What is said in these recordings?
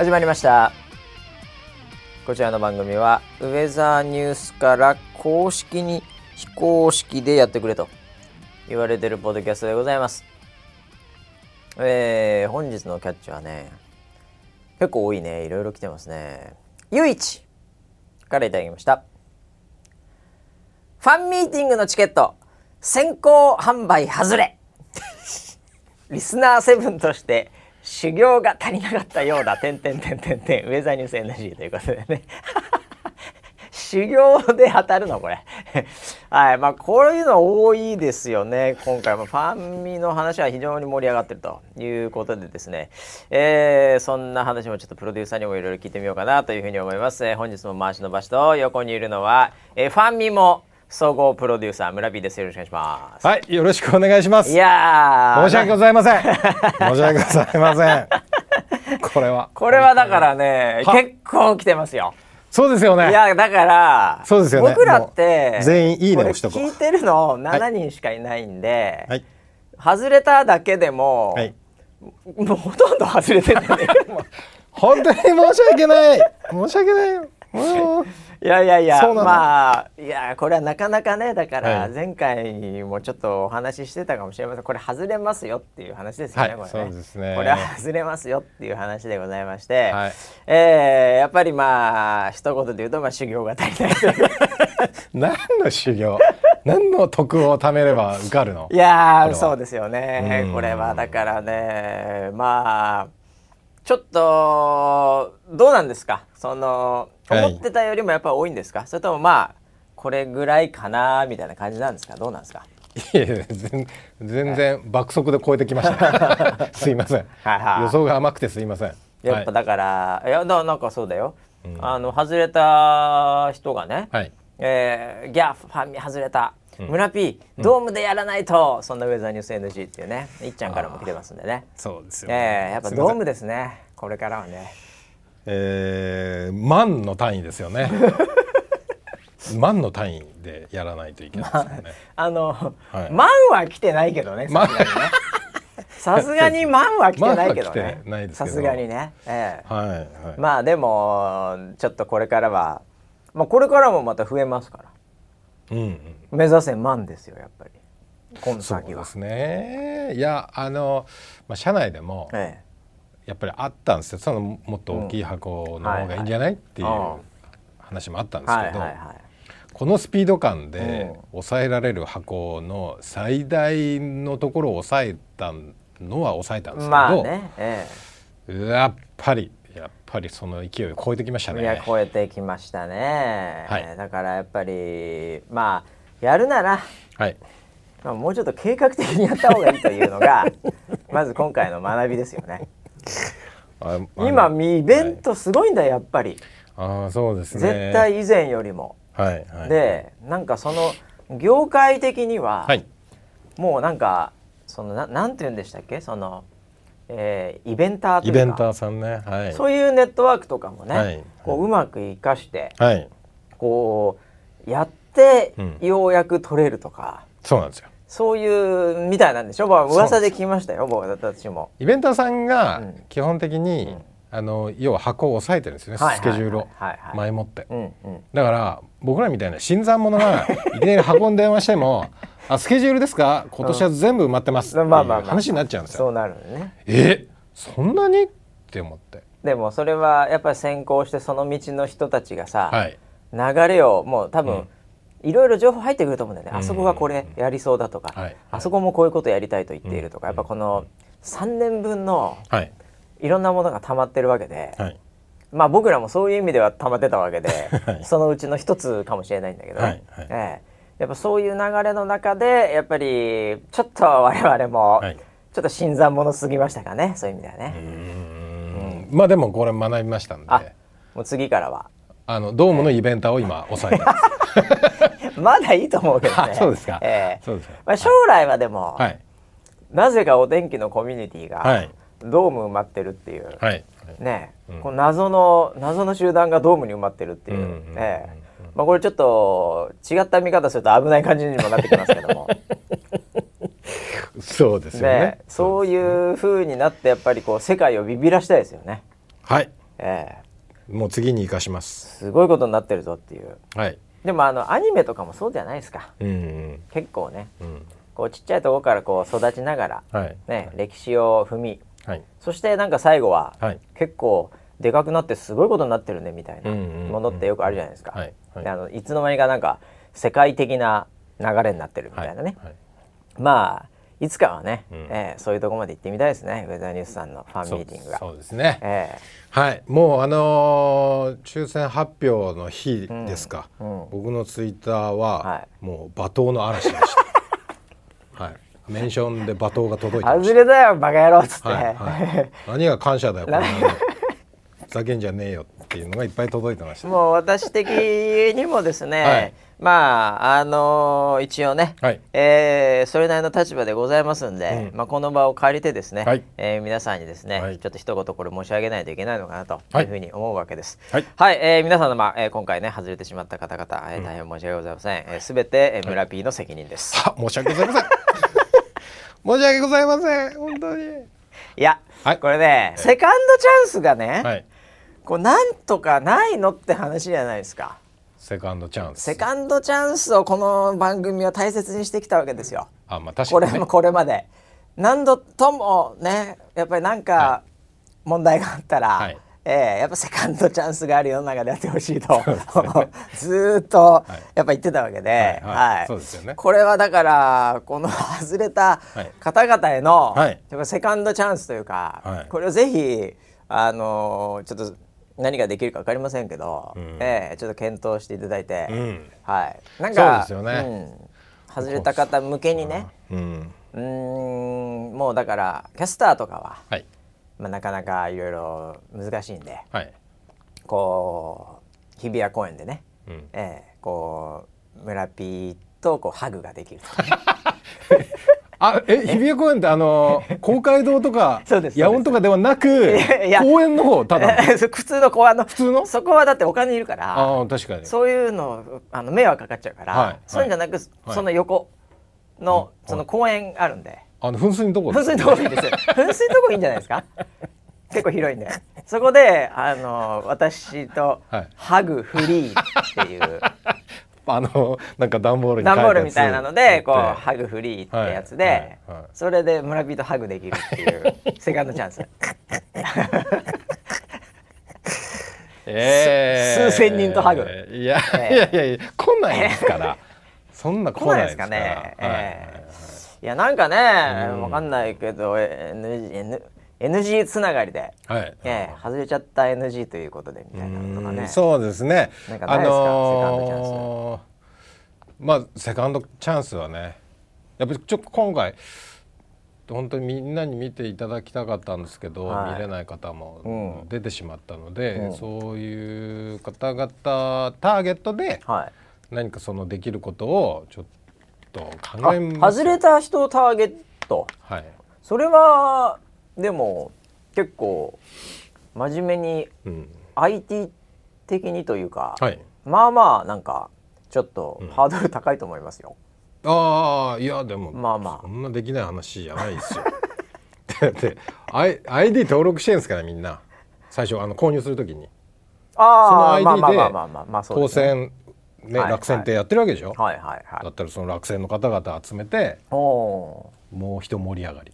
始まりました。こちらの番組はウェザーニュースから公式に非公式でやってくれと言われてるポッドキャストでございます。本日のキャッチはね、結構多いね、いろいろ来てますね。ゆいちからいただきました。ファンミーティングのチケット先行販売外れリスナー7として修行が足りなかったようだウェザーニュースNGということでね修行で当たるのこれはい、まあこういうの多いですよね。今回もファンミの話は非常に盛り上がってるということでですね、そんな話もちょっとプロデューサーにもいろいろ聞いてみようかなというふうに思います。本日も回しの場所と横にいるのは、ファンミも総合プロデューサー村 B です。よろしくお願いします。はい、よろしくお願いします。いや申し訳ございません申し訳ございませんこれはだからね、結構来てますよ。そうですよね。いやだからそうですよ、ね、僕らって全員いいねをしとこう。聞いてるの7人しかいないんで、はい、外れただけでも、はい、もうほとんど外れてるんで本当に申し訳ないよいやまあいやこれはなかなかね、だから前回もちょっとお話ししてたかもしれません。これ外れますよっていう話ですよね、はい、これね。そうですね。これは外れますよっていう話でございまして、はい、やっぱりまあ一言で言うと、まあ、修行が足りない何の修行何の徳を貯めれば受かるの。いやそうですよね。これはだからね、まあちょっとどうなんですか、その思ってたよりもやっぱ多いんですか、はい、それともまあこれぐらいかなみたいな感じなんですか、どうなんですか。いや全然爆速で超えてきました、ね、すいません予想が甘くてすいません。やっぱだから、はい、いやなんかそうだよ、うん、外れた人がね、はい、ギャファミ外れた、うん、村 P ドームでやらないと、うん、そんなウェザーニュース NG っていうね、いっちゃんからも来てますんでね。そうですよね、やっぱドームですね、これからはね。万の単位ですよね万の単位でやらないといけないですよね、まあはい、万は来てないけどね、さすがに万は来てないけどね、さすがにね、はいはい、まあでもちょっとこれからは、まあ、これからもまた増えますから、うんうん、目指せ万ですよやっぱり今先は。そうですね。いやまあ、社内でも、ええやっぱりあったんですよ、そのもっと大きい箱の方がいいんじゃない、うん、っていう話もあったんですけど、はいはいはい、このスピード感で抑えられる箱の最大のところを抑えたのは抑えたんですけど、まあねやっぱりその勢いを超えてきましたね。いや超えてきましたね、はい、だからやっぱりまあやるなら、はい、まあ、もうちょっと計画的にやった方がいいというのがまず今回の学びですよね今イベントすごいんだやっぱり、はい、あそうですね、絶対以前よりも、はいはい、でなんかその業界的には、はい、もうなんかその なんていうんでしたっけ、その、イベンターというかイベンターさんね、はい、そういうネットワークとかもね、はい、こううまく活かして、はい、こうやってようやく取れるとか、うん、そうなんですよ、そういうみたいなんでしょ。噂で聞きましたよ、僕私も。イベンターさんが基本的に、うん、要は箱を押さえてるんですよね、はいはいはいはい、スケジュールを前もって、うんうん、だから僕らみたいな新参者がいきなり箱に電話してもあスケジュールですか今年は全部埋まってますっていう話になっちゃうんですよ、うんまあまあまあ、そうなるね。そんなにって思って。でもそれはやっぱり先行してその道の人たちがさ、はい、流れをもう多分、うんいろいろ情報入ってくると思うんだよね、あそこがこれやりそうだとか、はいはい、あそこもこういうことやりたいと言っているとか、やっぱこの3年分のいろんなものが溜まってるわけで、はい、まあ僕らもそういう意味では溜まってたわけで、はい、そのうちの一つかもしれないんだけど、はいはいやっぱそういう流れの中でやっぱりちょっと我々もちょっと新参者すぎましたかね、そういう意味ではね。うんまあでもこれ学びましたんで、あもう次からはドームのイベンターを今抑えてますまだいいと思うけどね。そうですか。そうですか。まあ、将来はでも、はい、なぜかお天気のコミュニティがドーム埋まってるっていう、はいはいねうん、この謎の集団がドームに埋まってるっていう、うんうんうんまあ、これちょっと違った見方すると危ない感じにもなってきますけどもそうですよね。そういう風になってやっぱりこう世界をビビらしたいですよね。はいもう次に生かします。すごいことになってるぞっていう、はい、でもアニメとかもそうじゃないですか、うんうん、結構ね、うん、こうちっちゃいところからこう育ちながら、はいねはい、歴史を踏み、はい、そしてなんか最後は、はい、結構でかくなってすごいことになってるねみたいなものってよくあるじゃないですか、うんうんうんはいはい、でいつの間にかなんか世界的な流れになってるみたいなね、はいはい、まあいつかはね、うんそういうとこまで行ってみたいですね。ウェザーニュースさんのファンミーティングがそうですね、はいもう抽選発表の日ですか、うんうん、僕のツイッターは、はい、もう罵倒の嵐でした、はいメンションで罵倒が届いてました。外れだよバカ野郎っつって、はいはい、何が感謝だよこんなのふざけんじゃねえよっていうのがいっぱい届いてました、ね、もう私的にもですね、はい、まあ一応ね、はいそれなりの立場でございますんで、うんまあ、この場を借りてですね、はい皆さんにですね、はい、ちょっと一言これ申し上げないといけないのかなというふうに思うわけです。はい、はい皆さんの、今回ね外れてしまった方々、大変申し訳ございません、すべて村 P の責任です、はい、申し訳ございません申し訳ございません本当にいや、はい、これねセカンドチャンスがね、はい、こうなんとかないのって話じゃないですか。セカンドチャンスをこの番組は大切にしてきたわけですよ。あ、まあ確かにね、これまで何度ともねやっぱりなんか問題があったら、はいやっぱセカンドチャンスがある世の中でやってほしいとずっとやっぱ言ってたわけでこれはだからこの外れた方々への、はい、やっぱセカンドチャンスというか、はい、これをぜひちょっと何ができるか分かりませんけど、うんちょっと検討していただいて、うんはい、なんかそうですよね、うん、外れた方向けにね、うん、もうだからキャスターとかは、はいまあ、なかなかいろいろ難しいんで、はい、こう日比谷公園でね、うんこう村Pとこうハグができると、ね、あえ日比谷公園って公会堂とか野音とかではなく公園の方ただ普通の公園の普通のそこはだってお金いるからあ確かにそういうの迷惑かかっちゃうから、はい、そういうんじゃなく、はい、その横の、うん、その公園あるんで。噴水のとこです。噴水のとこいいんじゃないですか結構広いんでそこで私とハグフリーっていう、はい、なんか段ボールに書いたやつ段ボールみたいなのでこうハグフリーってやつで、はいはいはい、それで村人ハグできるっていうセカンドチャンス数千人とハグいや、いやいや来ないですからそんな来ないですからいやなんかね、わかんないけど NG つながりで、はい外れちゃった NG ということでみたいなのとかねそうですねなんかないですか、セカンドチャンスはねやっぱり今回本当にみんなに見ていただきたかったんですけど、はい、見れない方も出てしまったので、うん、そういう方々ターゲットで、はい、何かそのできることをちょっと外れた人をターゲット、はい、それはでも結構真面目に、うん、IT 的にというか、はい、まあまあなんかちょっとハードル高いと思いますよ、うん、ああいやでも、まあまあ、そんなできない話じゃないですよだって、ID 登録してるんですからみんな最初購入するときにあその ID で当選ねはいはい、落選ってやってるわけでしょ、はいはいはい、だったらその落選の方々集めてもう一盛り上がり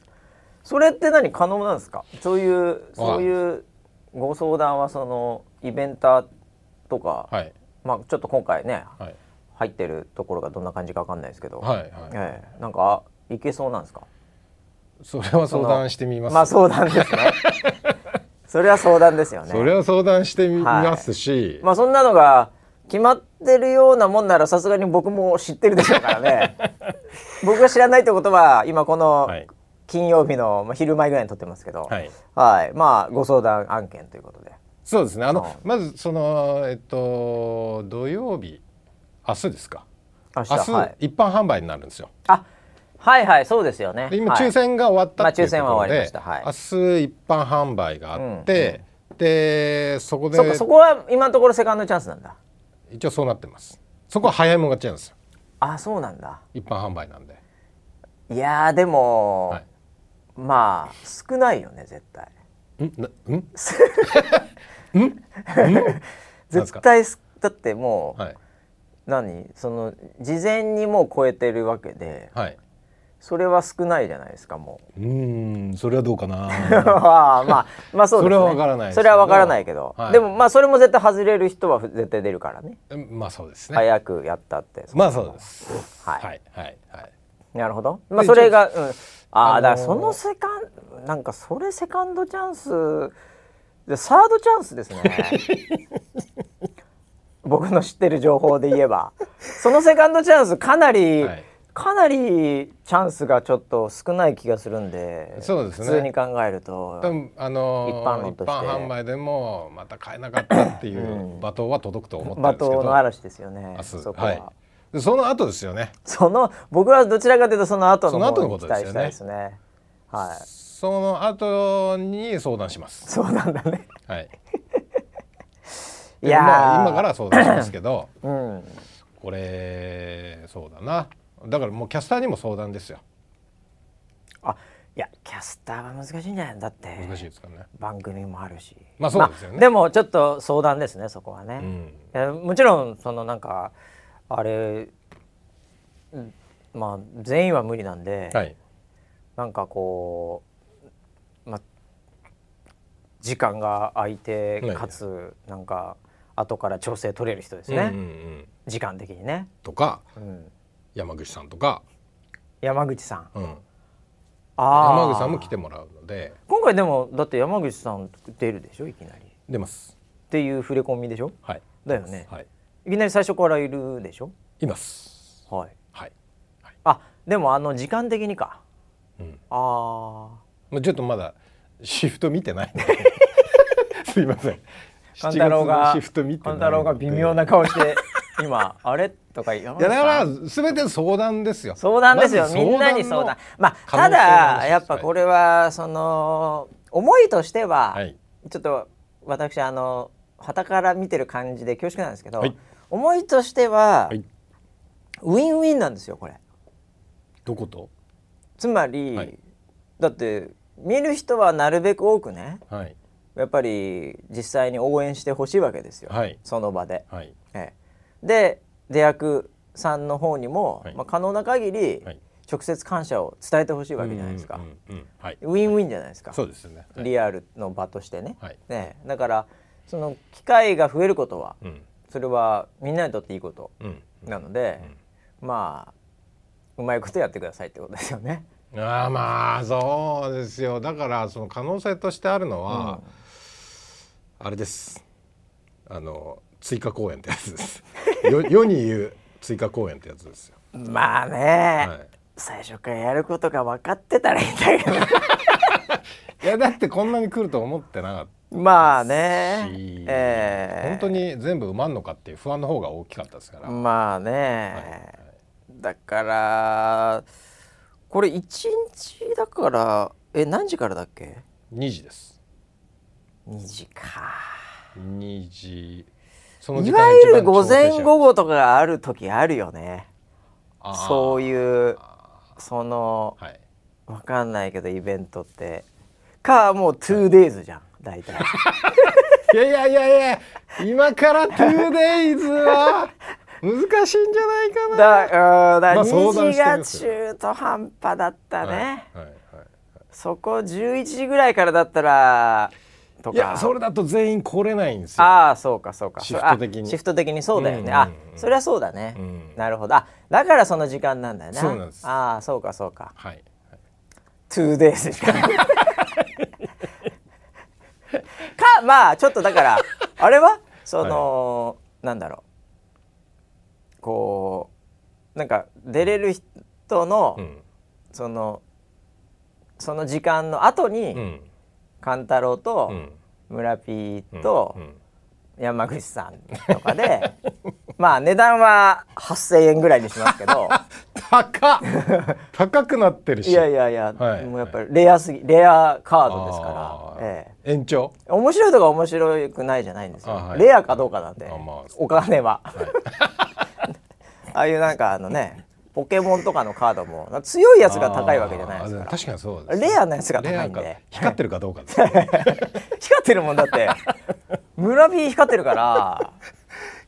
それって何可能なんですかそういうご相談はそのイベンターとか、はいちょっと今回ね、はい、入ってるところがどんな感じか分かんないですけど、はいはいなんかいけそうなんですかそれは相談してみます、まあ、相談ですねそれは相談ですよねそれは相談してみますし、はいまあ、そんなのが決まってるようなもんならさすがに僕も知ってるでしょうからね僕が知らないってことは今この金曜日の昼前ぐらいに撮ってますけど、はいはいまあ、ご相談案件ということでそうですねうん、まずその、土曜日明日ですか明日、はい、一般販売になるんですよあはいはいそうですよね今抽選が終わったっていうところで、はい明日一般販売があって、でそこでそこは今のところセカンドチャンスなんだ一応そうなってますそこは早いもん勝ちなんですよあそうなんだ一般販売なんでいやでも、はい、まあ少ないよね絶対ん絶対だってもう、はい、その事前にもう超えてるわけで、はい、それは少ないじゃないですか。もうそれはどうかなまあそうですね。それは分からないですけど、それは分からないけど、はい、でもまあそれも絶対外れる人は絶対出るからね。まあそうですね。早くやったってまあそうですはいはいはい。なるほど。まあそれが、うん、だからそのなんかそれセカンドチャンスでサードチャンスですね僕の知ってる情報で言えばそのセカンドチャンスかなりチャンスがちょっと少ない気がするんで、そうですね、普通に考えると多分、一般販売でもまた買えなかったっていう罵倒は届くと思ってるんですけど、罵倒の嵐ですよね。そこは、はい、その後ですよね。僕はどちらかというとその後の方に期待したいですね。はい、その後に相談します。そうなんだね。はいいや、まあ、今から相談しますけど、うん、これそうだな。だからもうキャスターにも相談ですよ。いやキャスターは難しいんじゃない。だって難しいですかね。番組もあるし、まあそうですよね。まあ、でもちょっと相談ですね、そこはね。うん、もちろんそのなんかあれ、まあ全員は無理なんで、はい、なんかこう、まあ、時間が空いてかつなんか後から調整取れる人ですね、うんうんうん、時間的にねとか、うん、山口さん、うん、山口さんも来てもらうので。今回でもだって山口さん出るでしょ。いきなり出ますっていう触れ込みでしょ。はい、だよね、はい、いきなり最初からいるでしょ。います。はいはい、はい、でも時間的にか、うん、ちょっとまだシフト見てないのですいません。カンタロウが微妙な顔して今あれとか言わない。いやだから全て相談ですよ。相談ですよ、ま、みんなに相談。まあただやっぱこれはその思いとしては、はい、ちょっと私傍から見てる感じで恐縮なんですけど、はい、思いとしては、はい、ウィンウィンなんですよこれ。どこと？つまり、はい、だって見る人はなるべく多くね、はい、やっぱり実際に応援してほしいわけですよ、はい、その場で、はい、で出役さんの方にも、はい、まあ、可能な限り直接感謝を伝えてほしいわけじゃないですか、はい、ウィンウィンじゃないですか、はい、そうですね、はい、リアルの場としてね、はい、ね、だからその機会が増えることは、うん、それはみんなにとっていいことなので、うん、まあうまいことやってくださいってことですよね。まあそうですよ。だからその可能性としてあるのは、うん、あれです、追加公演ってやつです世に言う追加公演ってやつですよ。まあね、はい、最初からやることが分かってたらいいんだけどいやだってこんなに来ると思ってなかったし、まあね、本当に全部埋まんのかっていう不安の方が大きかったですから。まあね、はい、だからこれ1日だから、何時からだっけ。2時です。2時、その時間いわゆる午前午後とかがある時あるよね。そういうその、はい、わかんないけどイベントってかもう 2days じゃん、はい、大体いや今から 2days は難しいんじゃないかなだ2時が中途半端だったね、はいはいはいはい、そこ11時ぐらいからだったら、いやそれだと全員来れないんですよ。そうかシフト的にそうだよね、うんうんうん、そりゃそうだね、うん、なるほど。だからその時間なんだよね。そうなんです。そうか、はい、2days しかまあちょっとだからあれはその、はい、なんだろう、こうなんか出れる人の、うん、その時間の後に、うん、カンタロウと村ピーと山口さんとかで、まあ値段は8,000円ぐらいにしますけど高くなってるし、いや、はい、もうやっぱりレアカードですから、延長面白いとか面白くないじゃないんですよ、はい、レアかどうかなんで、まあ、お金は、はい、ああいうなんかポケモンとかのカードも強いやつが高いわけじゃないですから。確かにそうです。レアなやつが高いんで、光ってるかどうかです、ね、光ってるもんだってムグラフィー光ってるから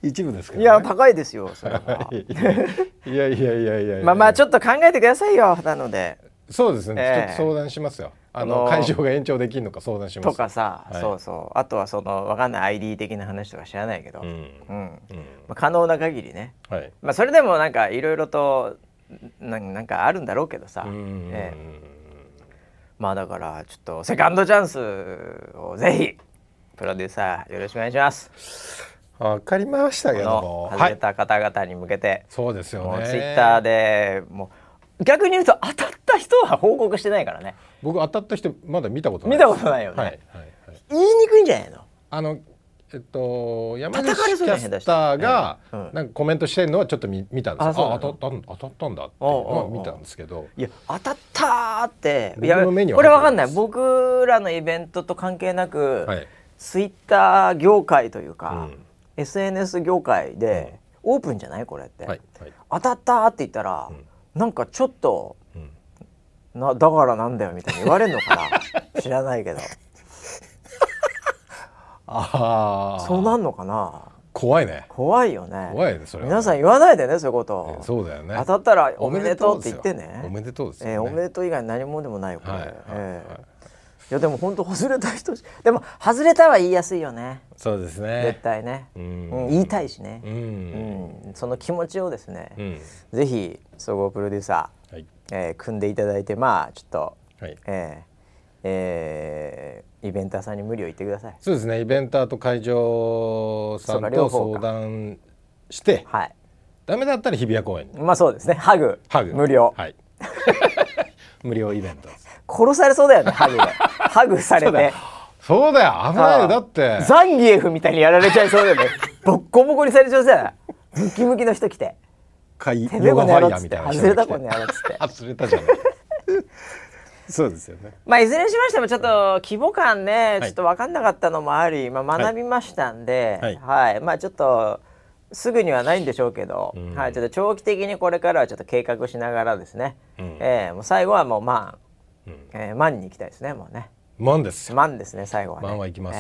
一部ですから、ね、いや高いですよそれは。いやいやいやいや、まあまあちょっと考えてくださいよ。なのでそうですね、ちょっと相談しますよ。会場が延長できるのか相談しますとかさ、はい、そうそう、あとはその分かんない ID 的な話とか知らないけど、うんうんうん、まあ、可能な限りね、はい、まあ、それでもなんかいろいろとなんかあるんだろうけどさ、うん、まあだからちょっとセカンドチャンスをぜひプロデューサーよろしくお願いします。わかりましたけども、外れた方々に向けて、はい、そうですよね。ツイッターでもう逆に言うと当たった人は報告してないからね。僕当たった人まだ見たことない。見たことないよね、はいはいはい、言いにくいんじゃないの。山口キャスターがなんかコメントしてるのはちょっと 見たんですよ。当たったんだって、見たんですけど、いや当たったーって、いやこれ分かんない、僕らのイベントと関係なく、はい、ツイッター業界というか、うん、SNS 業界で、うん、オープンじゃないこれって、はいはい、当たったーって言ったら、うん、なんかちょっと、うん、だからなんだよみたいに言われるのかな知らないけどあ、そうなんのかな。怖いね。怖いよね。怖いね、それはね。皆さん言わないでね、そういうこと、そうだよね。当たったらおめでとうって言ってね。おめでとうですよね。おめでとう以外何もでもないよこれ、はいはいはい、いやでも本当外れた人でも外れたは言いやすいよね。そうですね、絶対ね、うん、言いたいしね、うんうん、その気持ちをですね、うん、ぜひ総合プロデューサー、はい、組んでいただいて、まあちょっと、はい、イベンターさんに無理を言ってください。そうですね、イベンターと会場さんと相談して、はい、ダメだったら日比谷公園に、まあそうですね、ハグ無料、はい、無料イベントです。殺されそうだよね、ハグでハグされて、そうだよ、危ないよ、だってザンギエフみたいにやられちゃいそうだよねボッコボコにされちゃうさ、ムキムキの人来ててめえこのやろっつって、外れたこのやろっつって外れたじゃないそうですよね。まあいずれにしましてもちょっと規模感ね、ちょっと分かんなかったのもあり、まあ、学びましたんで、はいはいはい、まあちょっとすぐにはないんでしょうけど、うん、はい、ちょっと長期的にこれからはちょっと計画しながらですね、うん、もう最後はもう万、万に行きたいですね、もうね。万ですよ。万ですね、最後は、ね。万は行きます。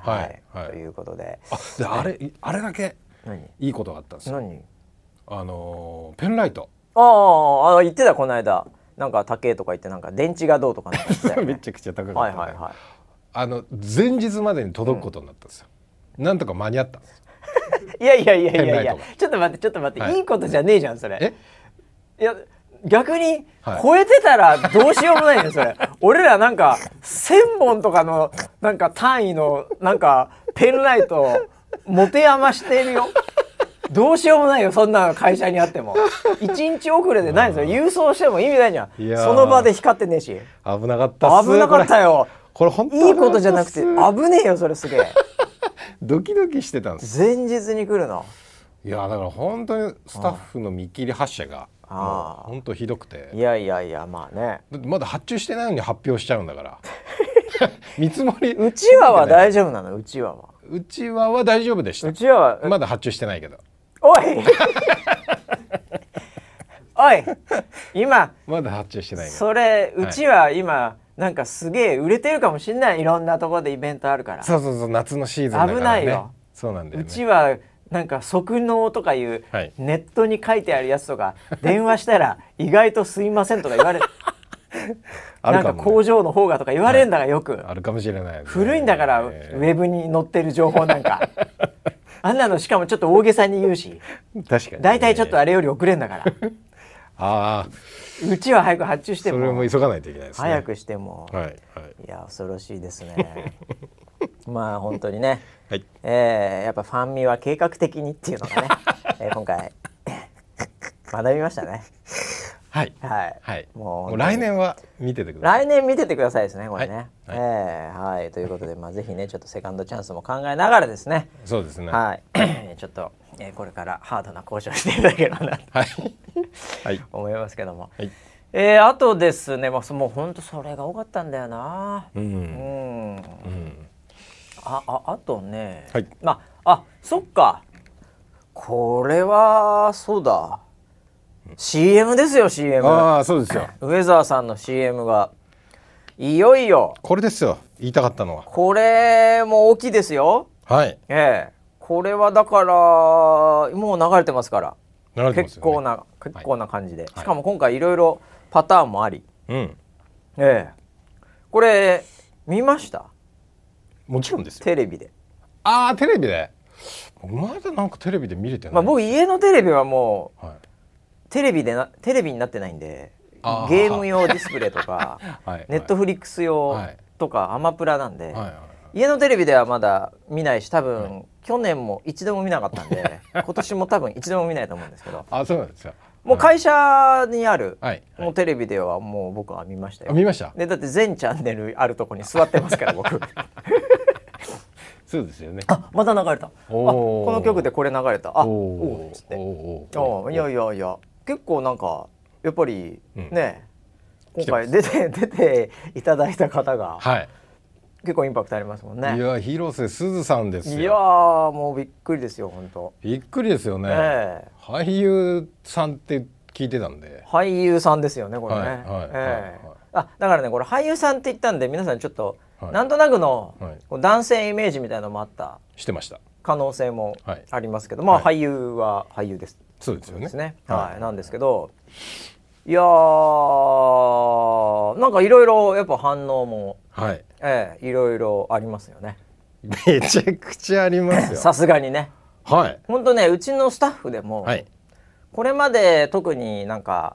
はいはい、ということで、あれだけいいことがあったんですよ。何？ペンライト。ああ、言ってたこの間。なんか高いとか言って、なんか電池がどうとかなんか、ね、めちゃくちゃ高かった、ね、はいはいはい、前日までに届くことになったんですよ、うん、なんとか間に合ったんですいやいやいやいやいや、ちょっと待ってちょっと待って、はい、いいことじゃねえじゃんそれ。え、いや逆に超えてたらどうしようもないねそれ、はい、俺らなんか1000本とかのなんか単位のなんかペンライトを持て余してるよどうしようもないよ、そんな会社にあっても1日遅れでないですよ、郵送しても意味ないじゃん、その場で光ってねえし。危なかったっす、危なかったよこれ本当にいいことじゃなくて、危ねえよそれ、すげえドキドキしてたんです、前日に来るの。いやだから本当にスタッフの見切り発車がもう本当ひどくて、いやいやいや、まあね、まだ発注してないのに発表しちゃうんだから見積もりうちわは大丈夫なの、うちわは大丈夫でした、うちわはまだ発注してないけど、おいおい今まだ発注してないけど、それうちは今、はい、なんかすげえ売れてるかもしんない、いろんなところでイベントあるから。そうそうそう、夏のシーズンだからね、危ないよ。そうなんだよね、うちはなんか即納とかいう、はい、ネットに書いてあるやつとか電話したら意外とすいませんとか言われるあるかもね、なんか工場の方がとか言われるんだが、よく、はい、あるかもしれない、ね、古いんだから、ウェブに載ってる情報なんかあんなのしかもちょっと大げさに言うし確かに、だいたいちょっとあれより遅れんだからあうちは早く発注しても、それも急がないといけないですね、早くしても、はいはい、いや恐ろしいですねまあ本当にね、はい、やっぱファンミは計画的にっていうのがね今回学びましたねはいはい、はい、もう来年は見ててください、来年見ててくださいですねこれね、はいはい、はい、ということで、まあ、ぜひねちょっとセカンドチャンスも考えながらですね、そうですね、はいちょっと、これからハードな交渉していただければなと、はいはい、思いますけども、はい、あとですね、まあ、もうほんとそれが多かったんだよな、うん、うん、うん、あとね、はい、まあ、そっか、これはそうだ、CM ですよ CM。 あ、そうですよウェザーさんの CM がいよいよ、これですよ、言いたかったのはこれも大きいですよ、はい、これはだからもう流れてますからます、ね、結構な感じで、はい、しかも今回いろいろパターンもあり、うん、これ見ました？もちろんですよ。テレビで。ああ、テレビで。僕まだなんかテレビで見れてない、まあ、僕家のテレビはもう、はい、テレビになってないんでゲーム用ディスプレイとかネットフリックス用とかアマプラなんで、はいはいはい、家のテレビではまだ見ないし多分、はい、去年も一度も見なかったんで今年も多分一度も見ないと思うんですけどあ、そうなんですよ。もう会社にある、はいはい、もうテレビではもう僕は見ましたよ。見ましたで、だって全チャンネルあるとこに座ってますから僕そうですよね。あ、また流れた。あ、この曲でこれ流れた。あ、おーっつっていやいやいや、結構なんかやっぱりね、うん、今回出ていただいた方が、はい、結構インパクトありますもんね。いや、広瀬すずさんですよ。いやー、もうびっくりですよ、本当。びっくりですよね、俳優さんって聞いてたんで。俳優さんですよね、これね。あ、だからね、これ俳優さんって言ったんで、皆さんちょっと、はい、なんとなくの、はい、男性イメージみたいなのもあった。してました。可能性もありますけど、はい、まあ俳優は俳優です。そうですよね。はい、なんですけど、いやー、なんかいろいろやっぱ反応も、はい、いろいろありますよね。めちゃくちゃありますよ。さすがにね。はい。ほんとね、うちのスタッフでも、はい、これまで特になんか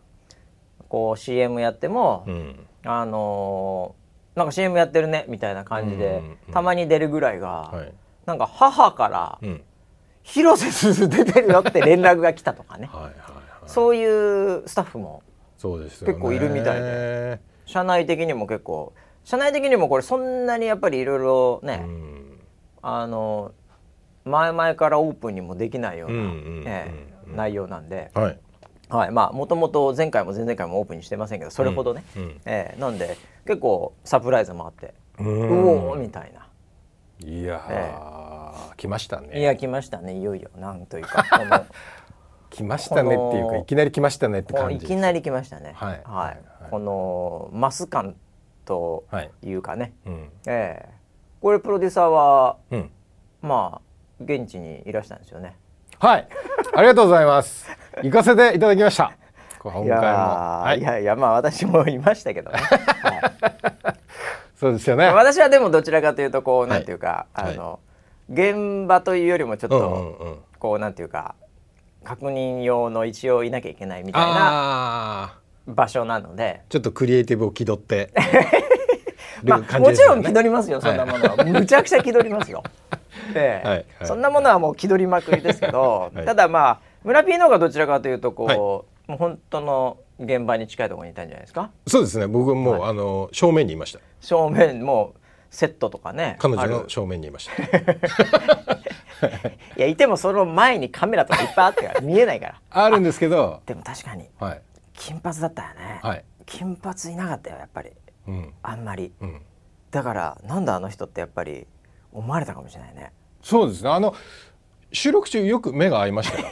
こう CM やっても、うん、なんか CM やってるねみたいな感じで、うんうんうん、たまに出るぐらいが、はい、なんか母から、うん、広瀬すず出てるよって連絡が来たとかねはいはい、はい、そういうスタッフも結構いるみたい で、社内的にもこれそんなにやっぱりいろいろね、うん、前々からオープンにもできないような、うんうんうん、内容なんで、はいはい、まあもともと前回も前々回もオープンにしてませんけどそれほどね、うんうんなんで結構サプライズもあってうおみたいな。いやー、来ましたね。いや、来ましたね。いよいよなんというかこの来ましたねっていうかいきなり来ましたねって感じ。いきなり来ましたね、はいはいはい、このマス感というかね、はいうんこれプロデューサーは、うん、まあ現地にいらしたんですよね。はいありがとうございます行かせていただきました今回も。いや、はい、いやまあ私もいましたけどね、はい、そうですよね。私はでもどちらかというとこうなんていうか、はい、現場というよりもちょっと、うんうんうん、こうなんていうか確認用の一応いなきゃいけないみたいな場所なのでちょっとクリエイティブを気取ってる感じですよね。まあ、もちろん気取りますよそんなものは、はい、むちゃくちゃ気取りますよで、はいはい、そんなものはもう気取りまくりですけど、はい、ただまあ村 P の方がどちらかというとこう、はい、もう本当の現場に近いところにいたんじゃないですか。そうですね。僕もう、はい、正面にいました。正面もうセットとかね彼女の正面にいましたいやいてもその前にカメラとかいっぱいあってから見えないからあるんですけどでも確かに、はい、金髪だったよね、はい、金髪いなかったよやっぱり、うん、あんまり、うん、だからなんだあの人ってやっぱり思われたかもしれないね。そうですね。収録中よく目が合いましたか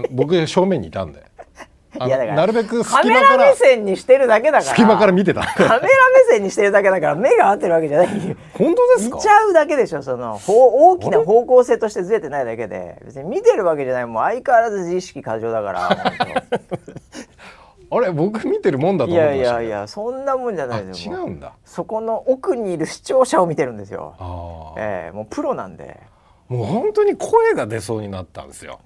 ら僕正面にいたんでなるべくカメラ目線にしてるだけだから隙間から見てたカメラ目線にしてるだけだから目が合ってるわけじゃない本当ですか。見ちゃうだけでしょ。その大きな方向性としてずれてないだけで別に見てるわけじゃない。もう相変わらず自意識過剰だからあれ僕見てるもんだと思ってました。いやそんなもんじゃないですよ。違うんだ。そこの奥にいる視聴者を見てるんですよ。あ、もうプロなんでもう本当に声が出そうになったんですよ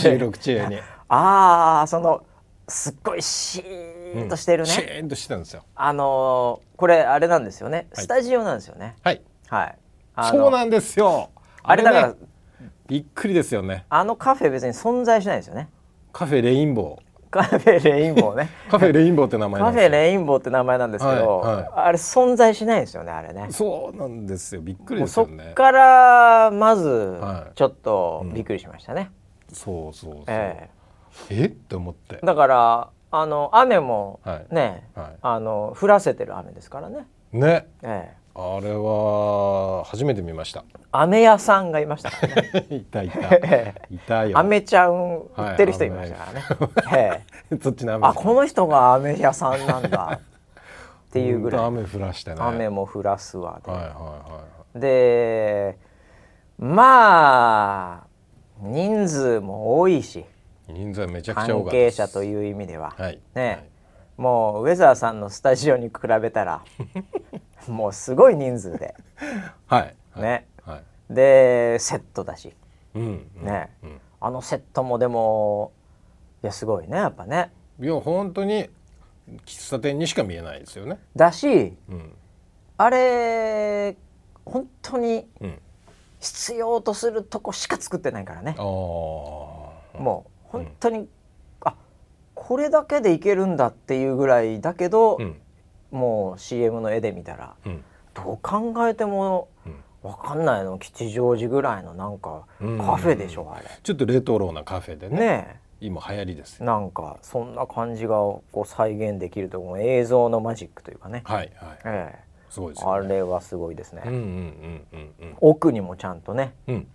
収録中にああ、そのすっごいシーンとしてるね、うん、シーンとしてたんですよ。これあれなんですよね、はい、スタジオなんですよね。はい、はい、そうなんですよ。あれ、ね、だからびっくりですよね。あのカフェ別に存在しないですよね。カフェレインボー。カフェレインボーねカフェレインボーって名前なんですよ。カフェレインボーって名前なんですけど、はいはい、あれ存在しないですよね。あれね。そうなんですよ。びっくりですよね。もうそっからまずちょっとびっくりしましたね、はいうん、そう、って思って。だから雨もね、はいはい、降らせてる雨ですからね。ね、あれは初めて見ました。雨屋さんがいましたからねいたよ。雨ちゃん売ってる人いましたからね、そっちの雨。あ、この人が雨屋さんなんだっていうぐらい雨降らしてね。雨も降らすわで、はいはいはい、でまあ人数も多いし、人数はめちゃくちゃ多かったです。関係者という意味では、はい、ね、はい、もう上澤さんのスタジオに比べたらもうすごい人数ではい、はい、ね、はい、でセットだし、うん、ね、うん、あのセットもでもいやすごいねやっぱね。いや本当に喫茶店にしか見えないですよね。だし、うん、あれ本当に必要とするとこしか作ってないからね。あ、もう本当に、うん、あ、これだけでいけるんだっていうぐらいだけど、うん、もう CM の絵で見たら、うん、どう考えても、うん、わかんないの吉祥寺ぐらいのなんかカフェでしょ、うんうん、あれちょっとレトロなカフェで ね今流行りですよ。なんかそんな感じがこう再現できるとこも映像のマジックというかね、はいはい、すごいですね。あれはすごいですね、うんうんうんうん、奥にもちゃんとね、うん、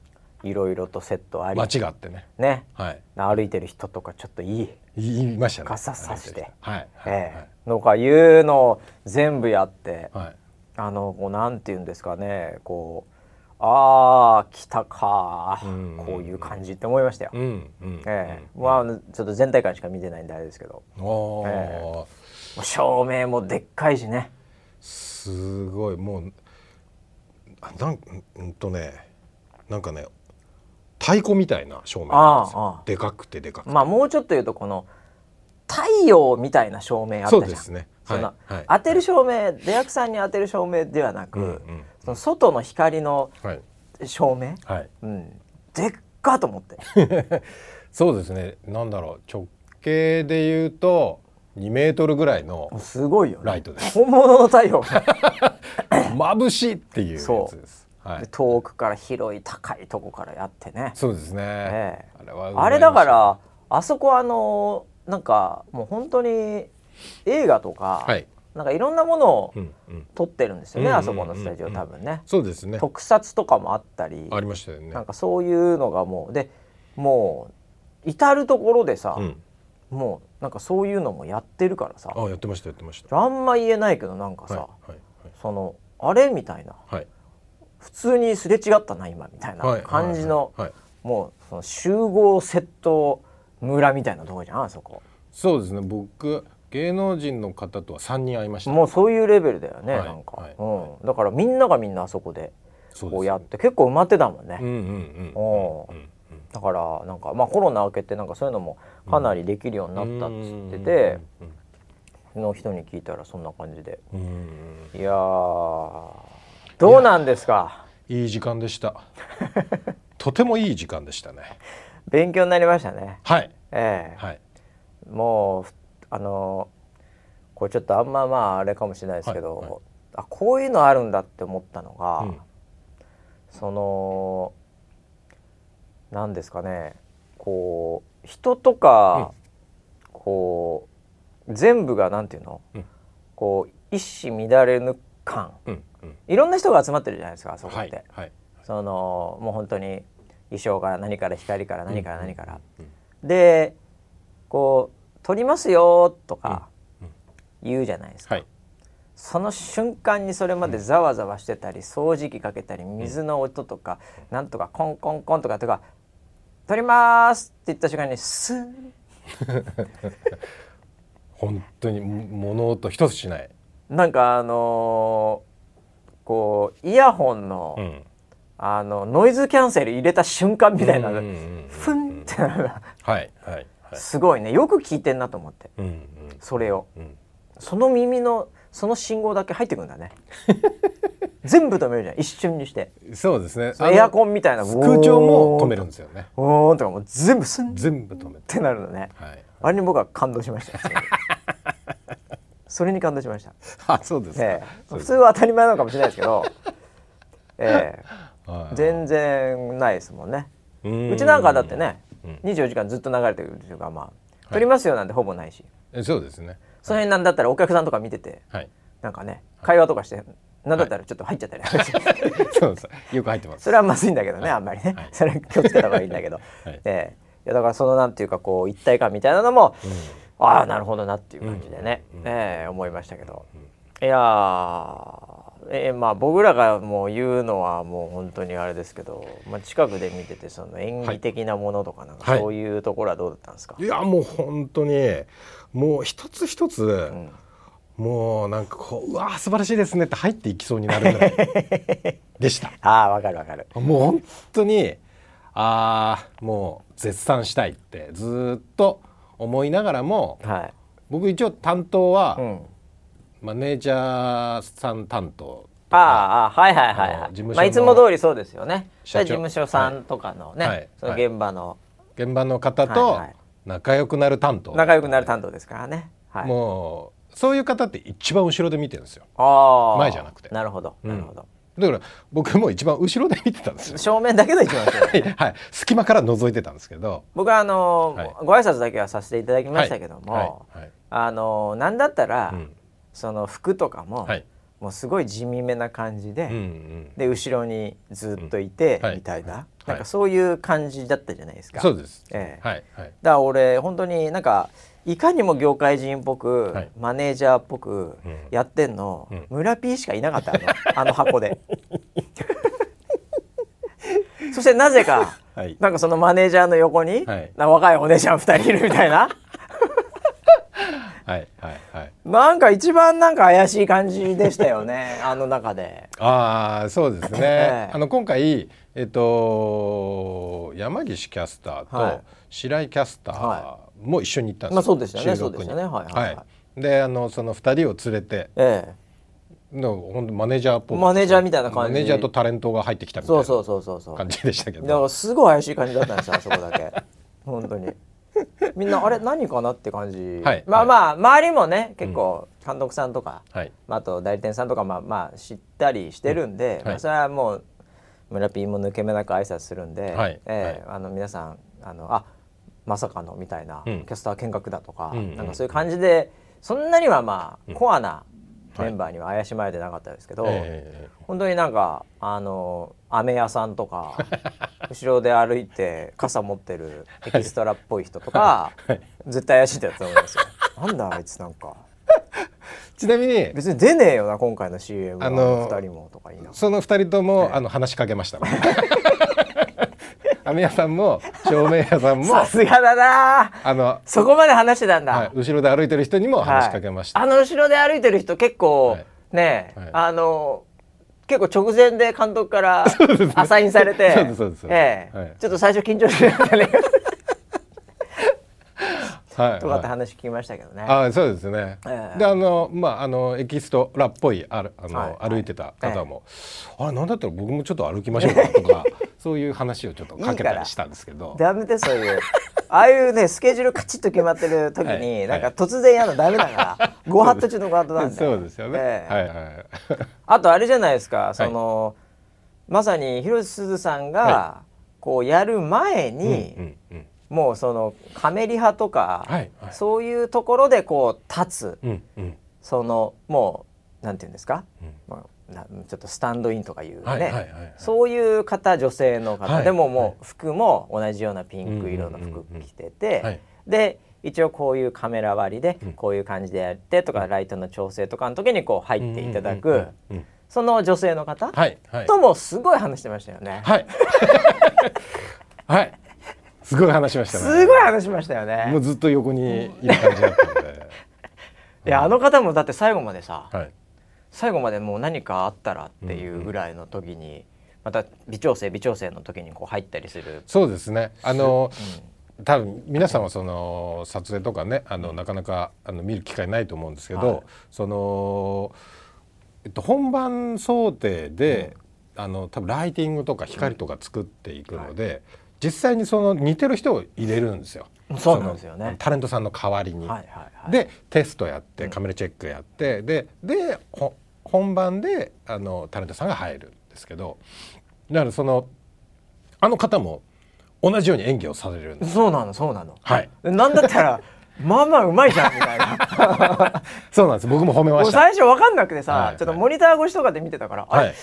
いろいろとセットあり間違ってね、ね、はい、歩いてる人とかちょっといましたね、傘さして、はいはい、なんかいうのを全部やって、はい、あのこうなんていうんですかね、こうあー来たかー、うんうんうん、こういう感じって思いましたよ、うんうん、まあ、ちょっと全体感しか見てないんであれですけど、照明もでっかいしね、すごい、もうなんかね太鼓みたいな照明なんですよ。でかくてでかくて、まあ、もうちょっと言うとこの太陽みたいな照明あったじゃん。そうですね、はい、はい、当てる照明、出役さんに当てる照明ではなく、うんうん、その外の光の照明、はい、うん、でっかと思ってそうですね、なんだろう、直径で言うと2メートルぐらいのライトです。すごいよね、本物の太陽眩しいっていうやつです。はい、で遠くから広い高いとこからやってね。そうですね、あれだからあそこなんかもう本当に映画とか、はい、なんかいろんなものを撮ってるんですよね、うんうん、あそこのスタジオ多分ね、うんうんうん、そうですね、特撮とかもあったりありましたよね。なんかそういうのがもうでもう至る所でさ、うん、もうなんかそういうのもやってるからさ。あ、やってましたやってました。あんま言えないけどなんかさ、はいはいはい、そのあれみたいな、はい、普通にすれ違ったな今みたいな感じの、はいはいはいはい、もうその集合セット村みたいなとこじゃんあそこ。そうですね、僕芸能人の方とは3人会いました、ね、もうそういうレベルだよね、はい、なんか、はい、うん、だからみんながみんなあそこでこうやって、ね、結構埋まってたもんね、うんうんうん、だからなんか、まあ、コロナ明けてなんかそういうのもかなりできるようになったっつってて、うん、の人に聞いたらそんな感じで、うんうん、いやどうなんですか。いい時間でしたとてもいい時間でしたね。勉強になりましたね。はい、はい、もうこれちょっとあんままああれかもしれないですけど、はいはい、あ、こういうのあるんだって思ったのが、うん、その何ですかね、こう人とか、うん、こう全部がなんていうの、うん、こう一糸乱れぬ感、うんうん、いろんな人が集まってるじゃないですかあそこって、はいはい、そのもう本当に衣装から何から光から何から何から、うんうん、でこう撮りますよとか言うじゃないですか、うんうん、はい、その瞬間にそれまでざわざわしてたり掃除機かけたり水の音とか、うん、なんとかコンコンコンとか撮りますって言った瞬間にスー本当に物音一つしない。なんかこうイヤホンの、うん、ノイズキャンセル入れた瞬間みたいな、フンってなるはいはい、すごいね、よく聞いてんなと思って、うんうん、それを、うん、その耳のその信号だけ入ってくんだね全部止めるじゃん一瞬にして。そうですね、エアコンみたいな空調も止めるんですよね。おーんとかもう全部スンってなるのね、はい、あれに僕は感動しましたそれに感動しましたあ、そうですか、普通は当たり前なのかもしれないですけど、全然ないですもんね。うちなんかだってね24時間ずっと流れてくるというか、まあ、撮りますよなんてほぼないし、はい、そうですね、はい、その辺なんだったらお客さんとか見てて、はい、なんかね会話とかして、はい、なんだったらちょっと入っちゃったり、はい、そうです、よく入ってます。それはまずいんだけどね、はい、あんまりね、はい、それは気をつけた方がいいんだけど、はい、いやだからそのなんていうかこう一体感みたいなのも、うん、ああなるほどなっていう感じでね、うんうん、思いましたけど、うん、いやまあ、僕らがもう言うのはもう本当にあれですけど、まあ、近くで見ててその演技的なものとかなんかそういうところはどうだったんですか？はい、いやもう本当にもう一つ一つ、うん、もうなんかこう、うわ素晴らしいですねって入っていきそうになるぐらいでしたあーわかるわかる、もう本当にもう絶賛したいってずっと思いながらも、はい、僕一応担当は、うんマネージャーさん担当とか、はいはいはい、まあ、いつも通りそうですよね。事務所さんとかのね、はい、その現場の方と仲良くなる担当、はいはい、仲良くなる担当ですからね、はい、もうそういう方って一番後ろで見てるんですよ。あ前じゃなくて。なるほど、なるほど、うん、だから僕も一番後ろで見てたんですよ。正面だけど一番後ろで、ねはい、隙間から覗いてたんですけど、僕ははい、ご挨拶だけはさせていただきましたけども、はいはいはい、なんだったら、うんその服とかも、はい、もうすごい地味めな感じで、うんうん、で後ろにずっといて、うん、みたいな、はい、なんかそういう感じだったじゃないですか。そうです、はいはい、だから俺本当になんかいかにも業界人っぽく、はい、マネージャーっぽくやってんの、うん、村 P しかいなかったあの箱でそしてなぜか、はい、なんかそのマネージャーの横に、はい、若いお姉ちゃん2人いるみたいなはいはいはい、なんか一番なんか怪しい感じでしたよねあの中で。ああそうですね、今回、山岸キャスターと白井キャスターも一緒に行ったんですよ、はいまあ、そうでしたねそうでしたねはいはい、はい、でその2人を連れて、本当マネージャーっぽいマネージャーみたいな感じ、マネージャーとタレントが入ってきたみたいな感じでしたけど、だからすごい怪しい感じだったんですよあそこだけ本当にみんなあれ何かなって感じ、はい、まあまあ周りもね結構監督さんとか、うんまあ、あと代理店さんとかまあまあ知ったりしてるんで、うんはいまあ、それはもう村 P も抜け目なく挨拶するんで、はいはい、皆さんまさかのみたいな、うん、キャスター見学だとか、うん、なんかそういう感じでそんなにはまあ、うん、コアなメンバーには怪しまれてなかったですけど、はい本当になんか飴屋さんとか後ろで歩いて傘持ってるエキストラっぽい人とか、はいはい、絶対怪しいってやつだと思いますよなんだあいつなんかちなみに別に出ねえよな今回の CM は2人もとかいいなその2人とも、話しかけました飴屋さんも照明屋さんもさすがだなそこまで話してたんだ、はい、後ろで歩いてる人にも話しかけました、はい、後ろで歩いてる人結構、はい、ねえ、はい、結構直前で監督からアサインされて、ちょっと最初緊張してたねとかって話聞きましたけどね。あ、そうですね。でまあエキストラっぽいはい、歩いてた方も、あれなんだったら僕もちょっと歩きましょうかとかそういう話をちょっとかけたりしたんですけど。ダメでそういうああいうねスケジュールカチッと決まってる時に、はい、なんか突然やるのダメだからご法度中のご法度なんで。そうですよね。はいはい。あとあれじゃないですか。その、はい、まさに広瀬すずさんが、はい、こうやる前に。うんうんうんもうそのカメリハとか、はいはい、そういうところでこう立つ、うんうん、そのもうなんていうんですか、うんまあ、ちょっとスタンドインとかいうね、はいはいはいはい、そういう方女性の方、はい、でももう服も同じようなピンク色の服着てて、うんうんうん、で一応こういうカメラ割りでこういう感じでやってとか、うん、ライトの調整とかの時にこう入っていただく、うんうんうんうん、その女性の方、はいはい、ともすごい話してましたよね。はいはいすごい話しましたね。すごい話しましたよね。もうずっと横にいる感じだったのでいや、うん、あの方もだって最後までさ、はい、最後までもう何かあったらっていうぐらいの時に、うんうん、また微調整の時にこう入ったりする。そうですね。うん、多分皆さんはその撮影とかねなかなか見る機会ないと思うんですけど、はい、その、本番想定で、うん、多分ライティングとか光とか作っていくので、うんはい実際にその似てる人を入れるんですよ。そうなんですよね。タレントさんの代わりに、はいはいはい、でテストやってカメラチェックやって、うん、で本番でタレントさんが入るんですけど、だからその方も同じように演技をされるんですよ。そうなの、はい、なんだったらまあまあうまいじゃんみたいなそうなんです。僕も褒めました。最初分かんなくてさ、はいはい、ちょっとモニター越しとかで見てたから、はい、あれ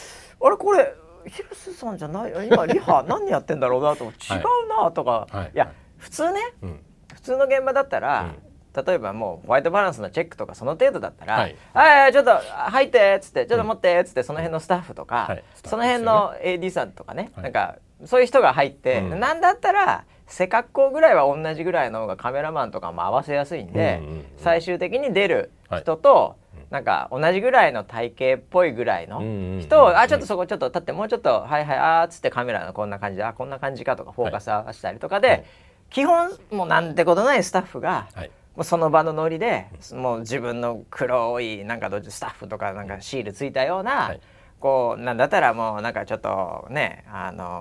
これ広瀬さんじゃない今リハ何やってんだろうなと違うなとか、はい、いや、はい、普通ね、うん、普通の現場だったら、うん、例えばもうホワイトバランスのチェックとかその程度だったら、はい、あちょっと入ってっつってちょっと持ってっつって、その辺のスタッフとか、はい、その辺の AD さんとかね、はい、なんかそういう人が入って、うん、なんだったら背格好ぐらいは同じぐらいの方がカメラマンとかも合わせやすいんで、うんうんうん、最終的に出る人と、はいなんか同じぐらいの体型っぽいぐらいの人を、うんうん、あちょっとそこちょっと立ってもうちょっとはいはいあーっつってカメラのこんな感じであこんな感じかとかフォーカス合わせたりとかで、はい、基本もうなんてことないスタッフが、はい、もうその場のノリでもう自分の黒いなんかスタッフとかなんかシールついたような、はい、こうなんだったらもうなんかちょっとね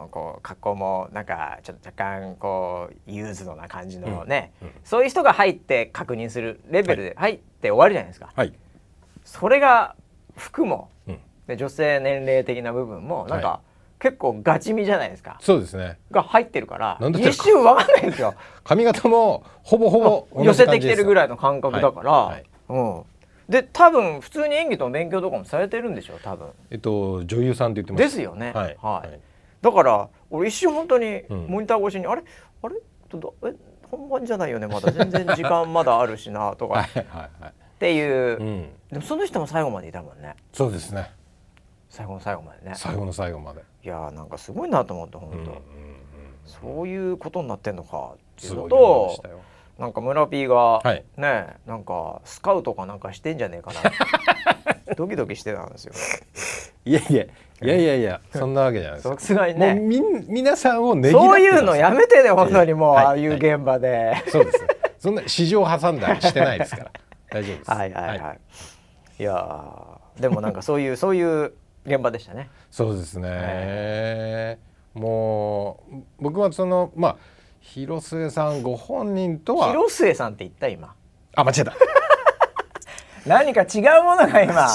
こう格好もなんかちょっと若干こうユーズドな感じのね、うんうん、そういう人が入って確認するレベルで入って終わるじゃないですか、はいそれが服も、うん、で女性年齢的な部分もなんか、はい、結構ガチみじゃないですかそうですねが入ってるから一瞬分かんないんですよ髪型もほぼほぼ寄せてきてるぐらいの感覚だから、はいはいうん、で多分普通に演技との勉強とかもされてるんでしょ多分、女優さんって言ってましたですよね、はいはいはい、だから俺一瞬本当にモニター越しに、うん、あれ本番じゃないよねまだ全然時間まだあるしなとかはいはい、はいっていう、うん、でもその人も最後までいたもんねそうですね最後の最後までね最後の最後までいやなんかすごいなと思って本当、うんうんうんうん、そういうことになってんのかっていうのとなんか村 P が、はい、ねなんかスカウトかなんかしてんじゃねえかなドキドキしてたんですよいやそんなわけじゃないですかさすがにねもう皆さんをねぎらってそういうのやめてね本当にもう、はい、ああいう現場で、はい、そうですそんな市場挟んだりしてないですから大丈夫ですはいはいはい、はい、いやでもなんかそういう現場でしたねそうですね、もう僕はそのまあ広末さんご本人とは広末さんって言った今あ間違えた何か違うものが今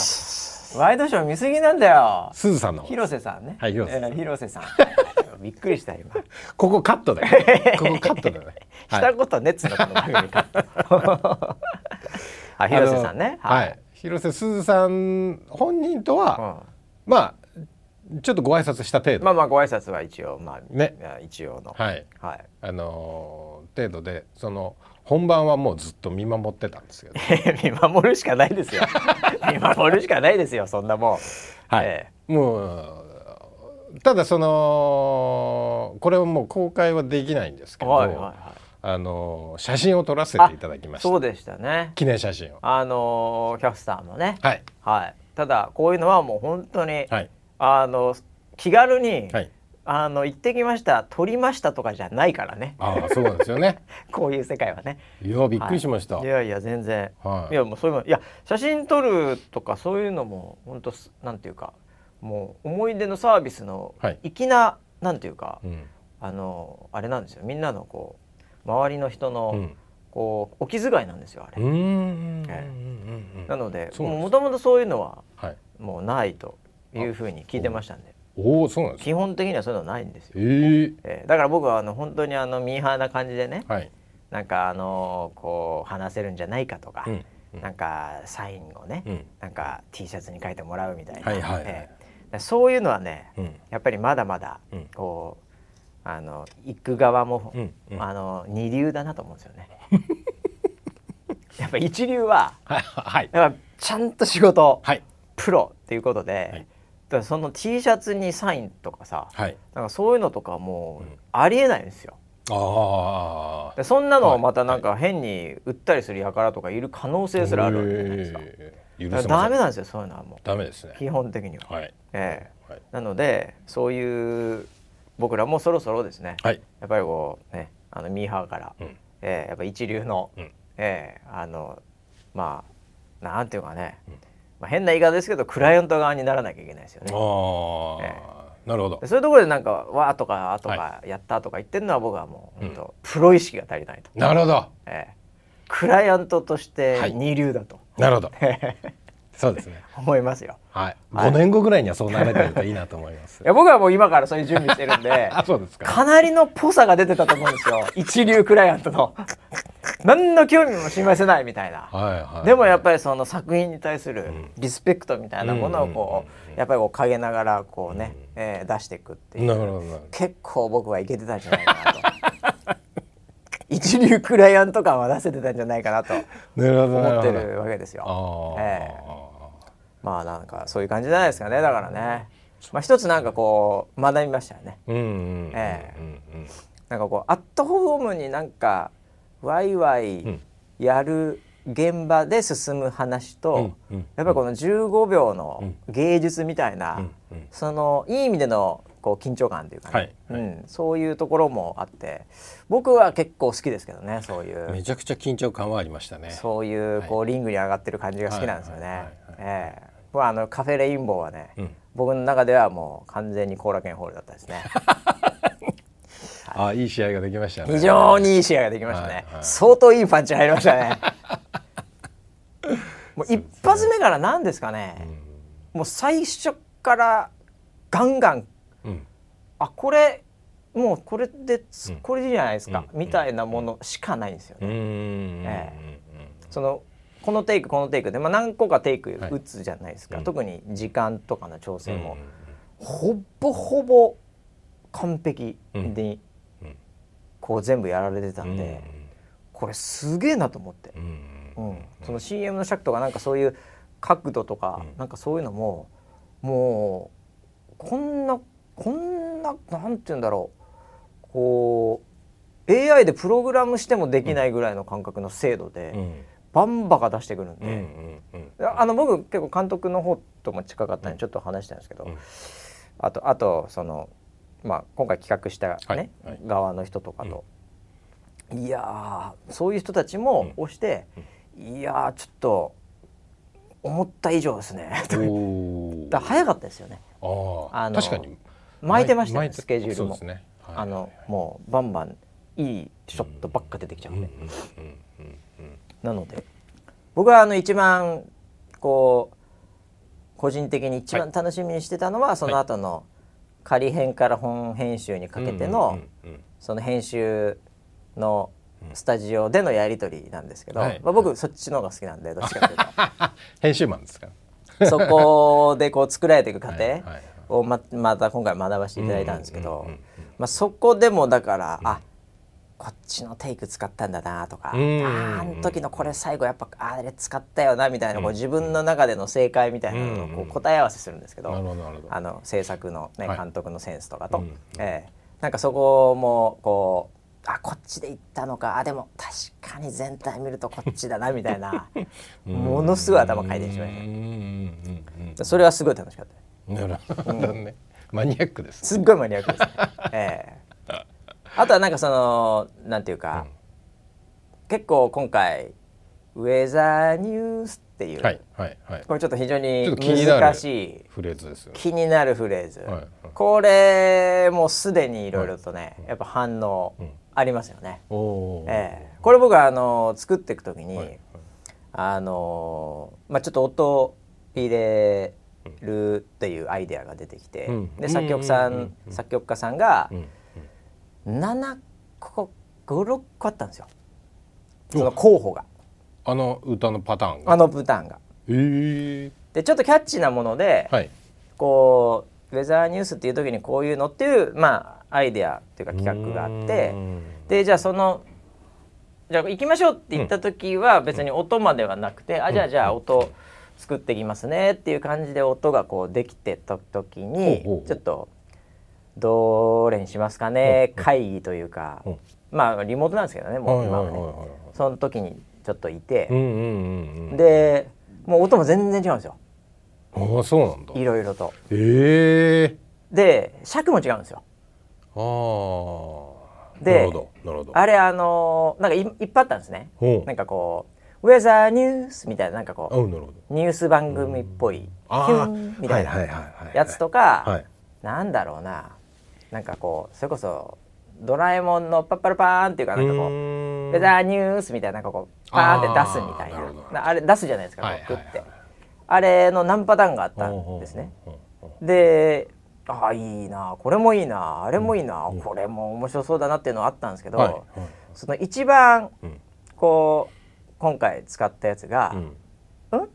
ワイドショー見すぎなんだよすずさんの広末さんねはい広末さんびっくりした今ここカットだよねここカットだよねしたことねっつうのこの番組カットあ広瀬さんね、はいはい、広瀬すずさん本人とは、うん、まあちょっとご挨拶した程度まあまあご挨拶は一応まあね一応のはい、はい、程度でその本番はもうずっと見守ってたんですけど見守るしかないですよ見守るしかないですよそんなもんはい、もうただそのこれはもう公開はできないんですけどはいはいはい写真を撮らせていただきましたそうでしたね記念写真をキャスターもねはい、はい、ただこういうのはもう本当に、はい、気軽に、はい、行ってきました撮りましたとかじゃないからねああそうなんですよねこういう世界はねいやびっくりしました、はい、いやいや全然、はい、いやもうそういうのいや写真撮るとかそういうのも本当なんていうかもう思い出のサービスの粋な、はい、なんていうか、うん、あれなんですよみんなのこう周りの人の、うん、こうお気遣いなんですよあれなのでもともとそういうのは、はい、もうないというふうに聞いてましたんでおそうなんです基本的にはそういうのはないんですよ、だから僕は本当にミーハーな感じでね、はい、なんかこう話せるんじゃないかとか、うんうん、なんかサインをね、うん、なんか T シャツに書いてもらうみたいな、はいはいはいそういうのはね、うん、やっぱりまだまだこう、うん行く側も、うんうん、二流だなと思うんですよねやっぱ一流は、はい、やっぱちゃんと仕事、はい、プロっていうことで、はい、だからその T シャツにサインとかさ、はい、なんかそういうのとかもうありえないんですよ、うん、あでそんなのをまたなんか変に売ったりする輩とかいる可能性すらあるわけじゃないですか、だからダメなんですよそういうのはもうダメですね基本的には、はいはい、なのでそういう僕らもそろそろですね、はい、やっぱりこうねミーハーから、うんやっぱ一流の、うんまあなんていうかね、うんまあ、変な言い方ですけどクライアント側にならなきゃいけないですよね、なるほどそういうところでなんかわーとかあとかやったとか言ってるのは僕はもう、はい、本当プロ意識が足りないと、うん、なるほど、クライアントとして二流だと、はい、なるほどそうですね思いますよ、はい、5年後ぐらいにはそうなれてるといいなと思いますいや僕はもう今からそういう準備してるんでそうですか、かなりのポサが出てたと思うんですよ一流クライアントの何の興味も示せないみたいなはいはい、はい、でもやっぱりその作品に対するリスペクトみたいなものをこうやっぱりこう陰ながらこうね、うんうん出していくっていう結構僕はいけてたんじゃないかなと一流クライアント感は出せてたんじゃないかなと思ってるわけですよ。まあなんかそういう感じじゃないですかね。だからね、まあ、一つなんかこう学びましたよね。なんかこうアットホームになんかワイワイやる現場で進む話と、やっぱりこの15秒の芸術みたいな、そのいい意味でのこう緊張感というか、ね、そういうところもあって僕は結構好きですけどね。そういうめちゃくちゃ緊張感はありましたね。そういうこうリングに上がってる感じが好きなんですよね。僕はあのカフェレインボーはね、僕の中ではもう完全に後楽園ホールだったですね。はい、あ、いい試合ができましたね。非常にいい試合ができましたね。相当いいパンチ入りましたね。もう一発目から何ですかね、もう最初からガンガン、あ、これもうこれで、これでいいじゃないですか、みたいなものしかないんですよね。そのこのテイクこのテイクで、まあ、何個かテイク打つじゃないですか、特に時間とかの調整も、ほぼほぼ完璧にこう全部やられてたんで、これすげえなと思って、その CM の尺とかなんかそういう角度とか、なんかそういうのももうこんななんていうんだろう、こう AI でプログラムしてもできないぐらいの感覚の精度で、バンバカ出してくるんで、僕結構監督の方とも近かったんでちょっと話したんですけど、あとそのまあ、今回企画した、ね、側の人とかと、いやそういう人たちも押して、いやちょっと思った以上ですねだ早かったですよね。確かに巻いてましたね、スケジュールも、ね、もうバンバンいいショットばっか出てきちゃって、なので僕は一番こう個人的に一番楽しみにしてたのは、その後の、仮編から本編集にかけてのその編集のスタジオでのやり取りなんですけど、僕そっちの方が好きなんで、どっちかというと編集マンですからそこでこう作られていく過程を また今回学ばせていただいたんですけど、そこでもだから、あ、こっちのテイク使ったんだなとか、あの時のこれ最後やっぱあれ使ったよなみたいな、こう自分の中での正解みたいなのをこう答え合わせするんですけど、制作の、ね、監督のセンスとかと、なんかそこもこう、あ、こっちで行ったのか、あ、でも確かに全体見るとこっちだなみたいなものすごい頭回転しました、それはすごい楽しかった、マニアックですね。すっごいマニアックですね。あとはなんかそのなんていうか、結構今回ウェザーニュースっていう、これちょっと非常に難しいフレーズですよね。気になるフレーズ、これもうすでにいろいろとね、やっぱ反応ありますよね。これ僕は作っていくときに、まあ、ちょっと音入れるっていうアイデアが出てきて、で作曲家さんが7個56個あったんですよ、その候補が、歌のパターンがでちょっとキャッチーなもので、こうウェザーニュースっていう時にこういうのっていう、まあ、アイデアっていうか企画があって、でじゃあ行きましょうって言った時は別に音まではなくて、じゃあ音作ってきますねっていう感じで音がこうできてた時に、ちょっとどれにしますかね、会議というか、まあリモートなんですけどね、もう今はね、その時にちょっといて、でもう音も全然違うんですよ。ああ、そうなんだ。いろいろと、で尺も違うんですよ。であれなんかいっぱいあったんですね。なんかこうウェザーニュースみたいな、なんかこうニュース番組っぽい、ヒュンみたいなやつとか、なんだろうな、なんかこうそれこそドラえもんのパッパルパーンっていうか、なんかこうウェザーニュースみたいな、なんかこうパーンって出すみたいな、あれ出すじゃないですか、グッて、あれの何パターンがあったんですね。で、あ、いいな、これもいいな、あれもいいな、これも面白そうだなっていうのはあったんですけど、その一番こう今回使ったやつが、うんっ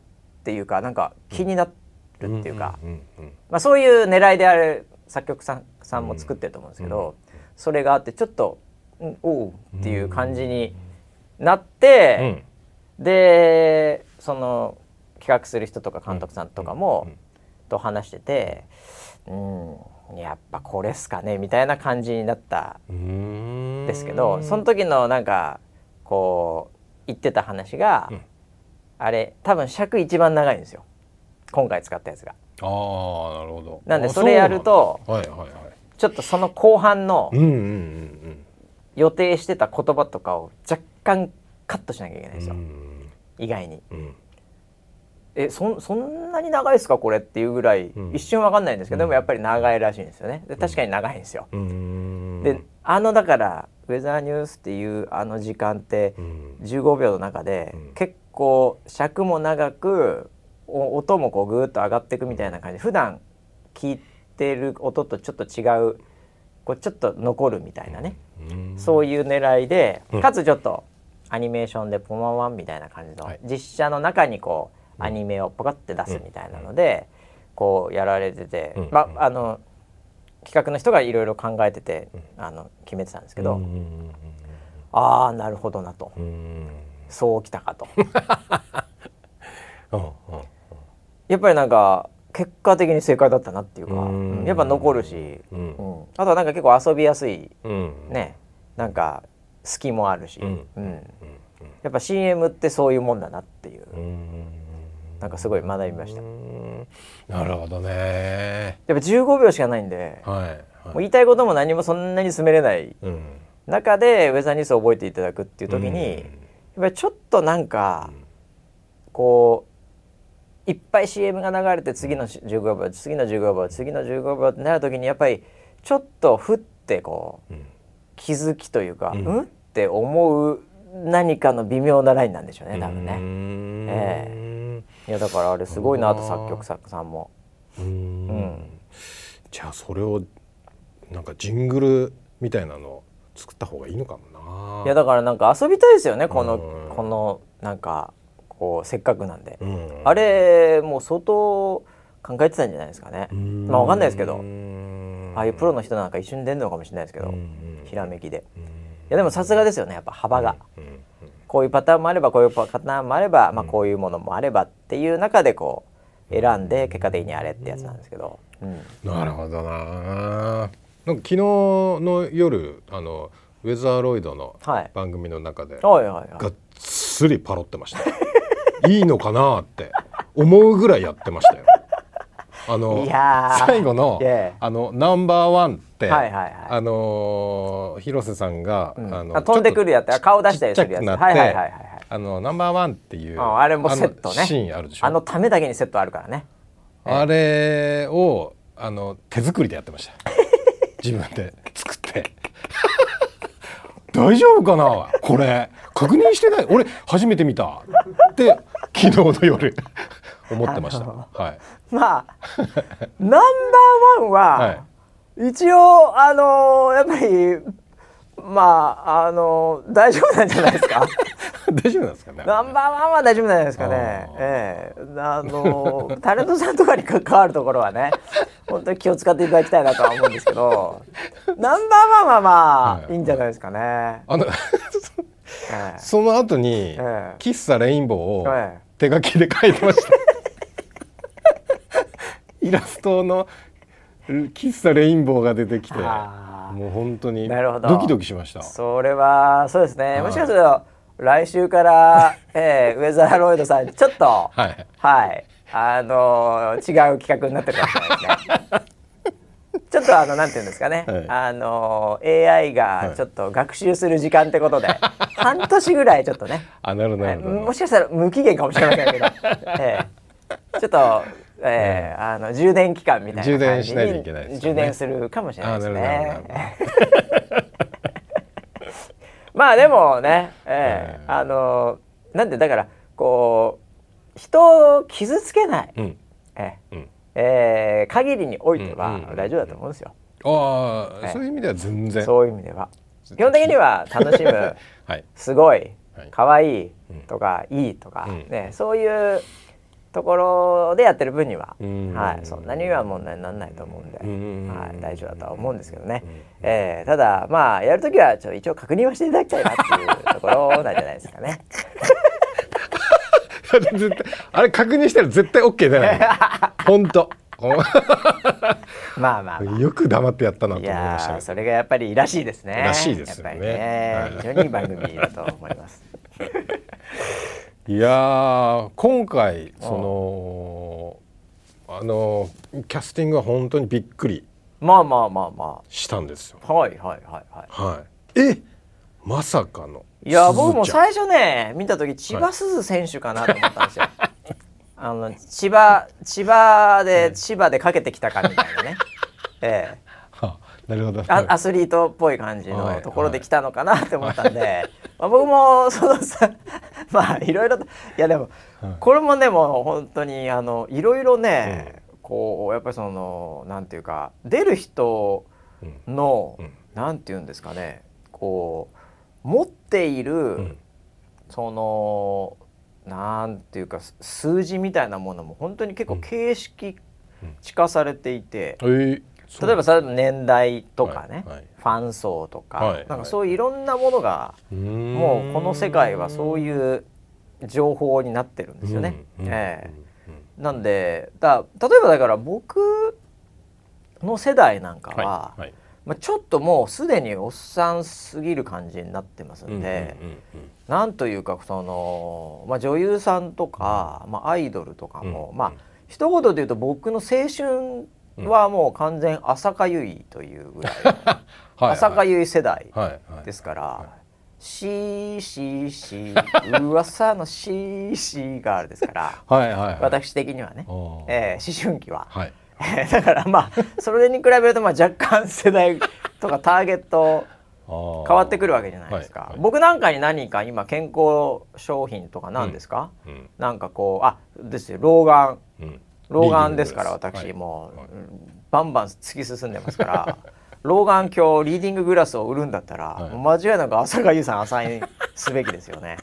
ていうか、なんか気になるっていうか、まあそういう狙いである作曲さんも作ってると思うんですけど、それがあって、ちょっとおうっていう感じになって、うん、でその企画する人とか監督さんとかも、うん、と話してて、うん、やっぱこれっすかねみたいな感じになったんですけど、その時のなんかこう言ってた話が、うん、あれ多分尺一番長いんですよ今回使ったやつが。あーなるほど。なんでそれやると、はいはいはい、ちょっとその後半の、うんうんうんうん、予定してた言葉とかを若干カットしなきゃいけないんですよ、うん、意外に、うん、そんなに長いですかこれっていうぐらい、うん、一瞬わかんないんですけど、うん、でもやっぱり長いらしいんですよね。で確かに長いんですよ、うん、でだからウェザーニュースっていうあの時間って15秒の中で結構尺も長く音もこうグーッと上がっていくみたいな感じで、普段聞いてる音とちょっと違う、こうちょっと残るみたいなね、そういう狙いで、かつちょっとアニメーションでポワンワンみたいな感じの実写の中にこうアニメをポカって出すみたいなのでこうやられてて、まあ企画の人がいろいろ考えてて決めてたんですけど、ああなるほどなと、そうきたかとやっぱりなんか結果的に正解だったなっていうか、やっぱ残るし、あとはなんか結構遊びやすいね、なんか隙もあるし、やっぱ CM ってそういうもんだなっていう、なんかすごい学びました。なるほどね。やっぱ15秒しかないんで、はいはい、もう言いたいことも何もそんなに詰めれない中で、ウェザーニュースを覚えていただくっていう時に、やっぱりちょっとなんかこういっぱい CM が流れて次の15秒ってなる時に、やっぱりちょっとふってこう気づきというか、うんって思う何かの微妙なラインなんでしょうね多分ね。いやだからあれすごいなと、作曲作家さんも。うん、じゃあそれをなんかジングルみたいなのを作った方がいいのかもな。いやだからなんか遊びたいですよね、このなんかこうせっかくなんで、あれもう相当考えてたんじゃないですかね。まあわかんないですけど、ああいうプロの人なんか一瞬出るのかもしれないですけど、ひらめきで。いやでもさすがですよね、やっぱ幅が。こういうパターンもあれば、こういうパターンもあれば、まあ、こういうものもあればっていう中でこう選んで結果的にあれってやつなんですけど、なるほどな。なんか昨日の夜ウェザーロイドの番組の中で、はい、がっつりパロってましたいいのかなって思うぐらいやってましたよ最後の、ナンバーワンって、広瀬さんが、飛んでくるやつ、顔出したりするやつ、ナンバーワンっていうあれもセットね、シーンあるでしょ。あのためだけにセットあるからね、あれを手作りでやってました自分で作って大丈夫かなこれ確認してない、俺初めて見たって昨日の夜思ってました。はい、まあナンバーワンは、一応やっぱりまあ大丈夫なんじゃないですか。大丈夫なんですかね。ナンバーワンは大丈夫なんじゃないですかね。タレントさんとかに関わるところはね、本当に気を使っていただきたいなとは思うんですけど、ナンバーワンはまあいいんじゃないですかね。その後に喫茶レインボーを手書きで書いてました。イラストの喫茶レインボーが出てきて、もう本当にドキドキしました。それはそうですね、もしかすると来週から、ウェザーロイドさんちょっと違う企画になってるかもしれないですねちょっとなんていうんですかね、AI がちょっと学習する時間ってことで、半年ぐらいちょっとねもしかしたら無期限かもしれませんけど、ちょっと充電期間みたいな感じに充電するかもしれないですね。まあでもね、なんでだからこう人を傷つけない、限りにおいては大丈夫だと思うんですよ。そういう意味では全然。そういう意味では基本的には楽しむ、すごい、かわいいとか、いいとか、ね、そういうところでやってる分には、はい、そんなには問題にならないと思うんで、はい、大丈夫だとは思うんですけどね、ただまあやるときはちょっと一応確認はしていただきたいなっていうところなんじゃないですかね。絶対あれ確認したら絶対 OK だよほんとまあまあ、まあ、よく黙ってやったなと思いました。いやそれがやっぱりらしいですね。らしいですよね。やっぱりね、はい、非常にいい番組だと思いますいや今回そのキャスティングは本当にびっくりしたんですよ。はいはいはいはい、はい、まさかの。いや僕も最初ね見た時千葉すず選手かなと思ったんですよ、はい千葉でかけてきたかみたいなね、なるほど。アスリートっぽい感じのところで来たのかなって思ったんで、はいはいまあ、僕もそのさまあいろいろといやでも、はい、これもでも本当にいろいろね、こうやっぱりそのなんていうか出る人の、なんていうんですかねこう持っている、そのなんていうか数字みたいなものも本当に結構形式化されていて、例えばさ年代とかね、はいはい、ファン層とか、はい、なんかそういういろんなものが、はい、もうこの世界はそういう情報になってるんですよね、なんで例えばだから僕の世代なんかは、はいはいまあ、ちょっともうすでにおっさんすぎる感じになってますんで、なんというかその、まあ、女優さんとか、まあ、アイドルとかも、まあ一言で言うと僕の青春はもう完全浅香唯衣というぐらいはい、はい、浅香唯衣世代ですから、はいはいはい、シーシーシー噂のシーシーがあるですからはいはい、はい、私的にはね、思春期は、はいだからまあそれに比べるとまあ若干世代とかターゲット変わってくるわけじゃないですか、はいはい、僕なんかに何か今健康商品とか何ですか、なんかこうあですよ老眼ですから私もう、バンバン突き進んでますから老眼鏡リーディンググラスを売るんだったら、間違いなく浅香優さんアサインすべきですよね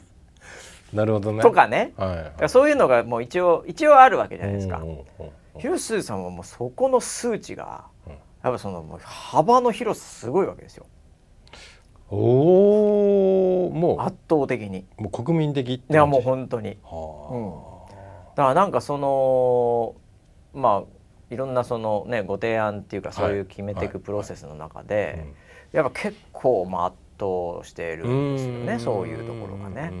なるほどねとかね、はいはい、そういうのがもう一応あるわけじゃないですか。広瀬さんはもうそこの数値がやっぱそのもう幅の広さすごいわけですよ。おーもう圧倒的にもう国民的って感じ。いやもう本当には、だからなんかそのまあいろんなそのねご提案っていうかそういう決めていくプロセスの中で、やっぱ結構まあ圧倒しているんですよね、そういうところがね、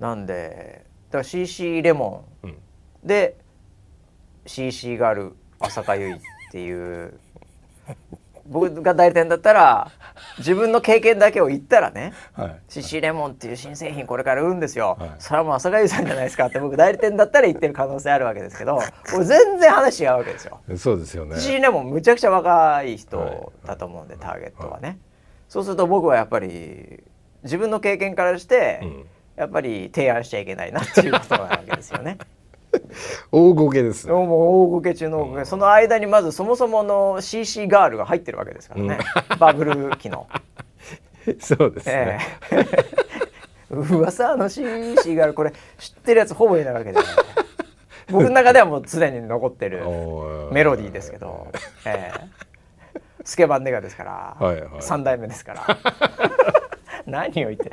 なんでだから CC レモン、でCC ガール浅香唯っていう僕が代理店だったら自分の経験だけを言ったらね、はい、CC レモンっていう新製品これから売るんですよ、はい、それはもう浅香唯さんじゃないですかって僕代理店だったら言ってる可能性あるわけですけど俺全然話違うわけですよ。そうですよね。CC レモンむちゃくちゃ若い人だと思うんで、ターゲットはね、そうすると僕はやっぱり自分の経験からして、やっぱり提案しちゃいけないなっていうことなわけですよね大ゴケですね。もう大ゴケ中の大ゴケ、その間にまずそもそもの CC ガールが入ってるわけですからね、バブル期のそうですね、噂の CC ガールこれ知ってるやつほぼいないわけですよね僕の中ではもう常に残ってるメロディーですけど、スケバンネガですから、はいはい、3代目ですから何を言って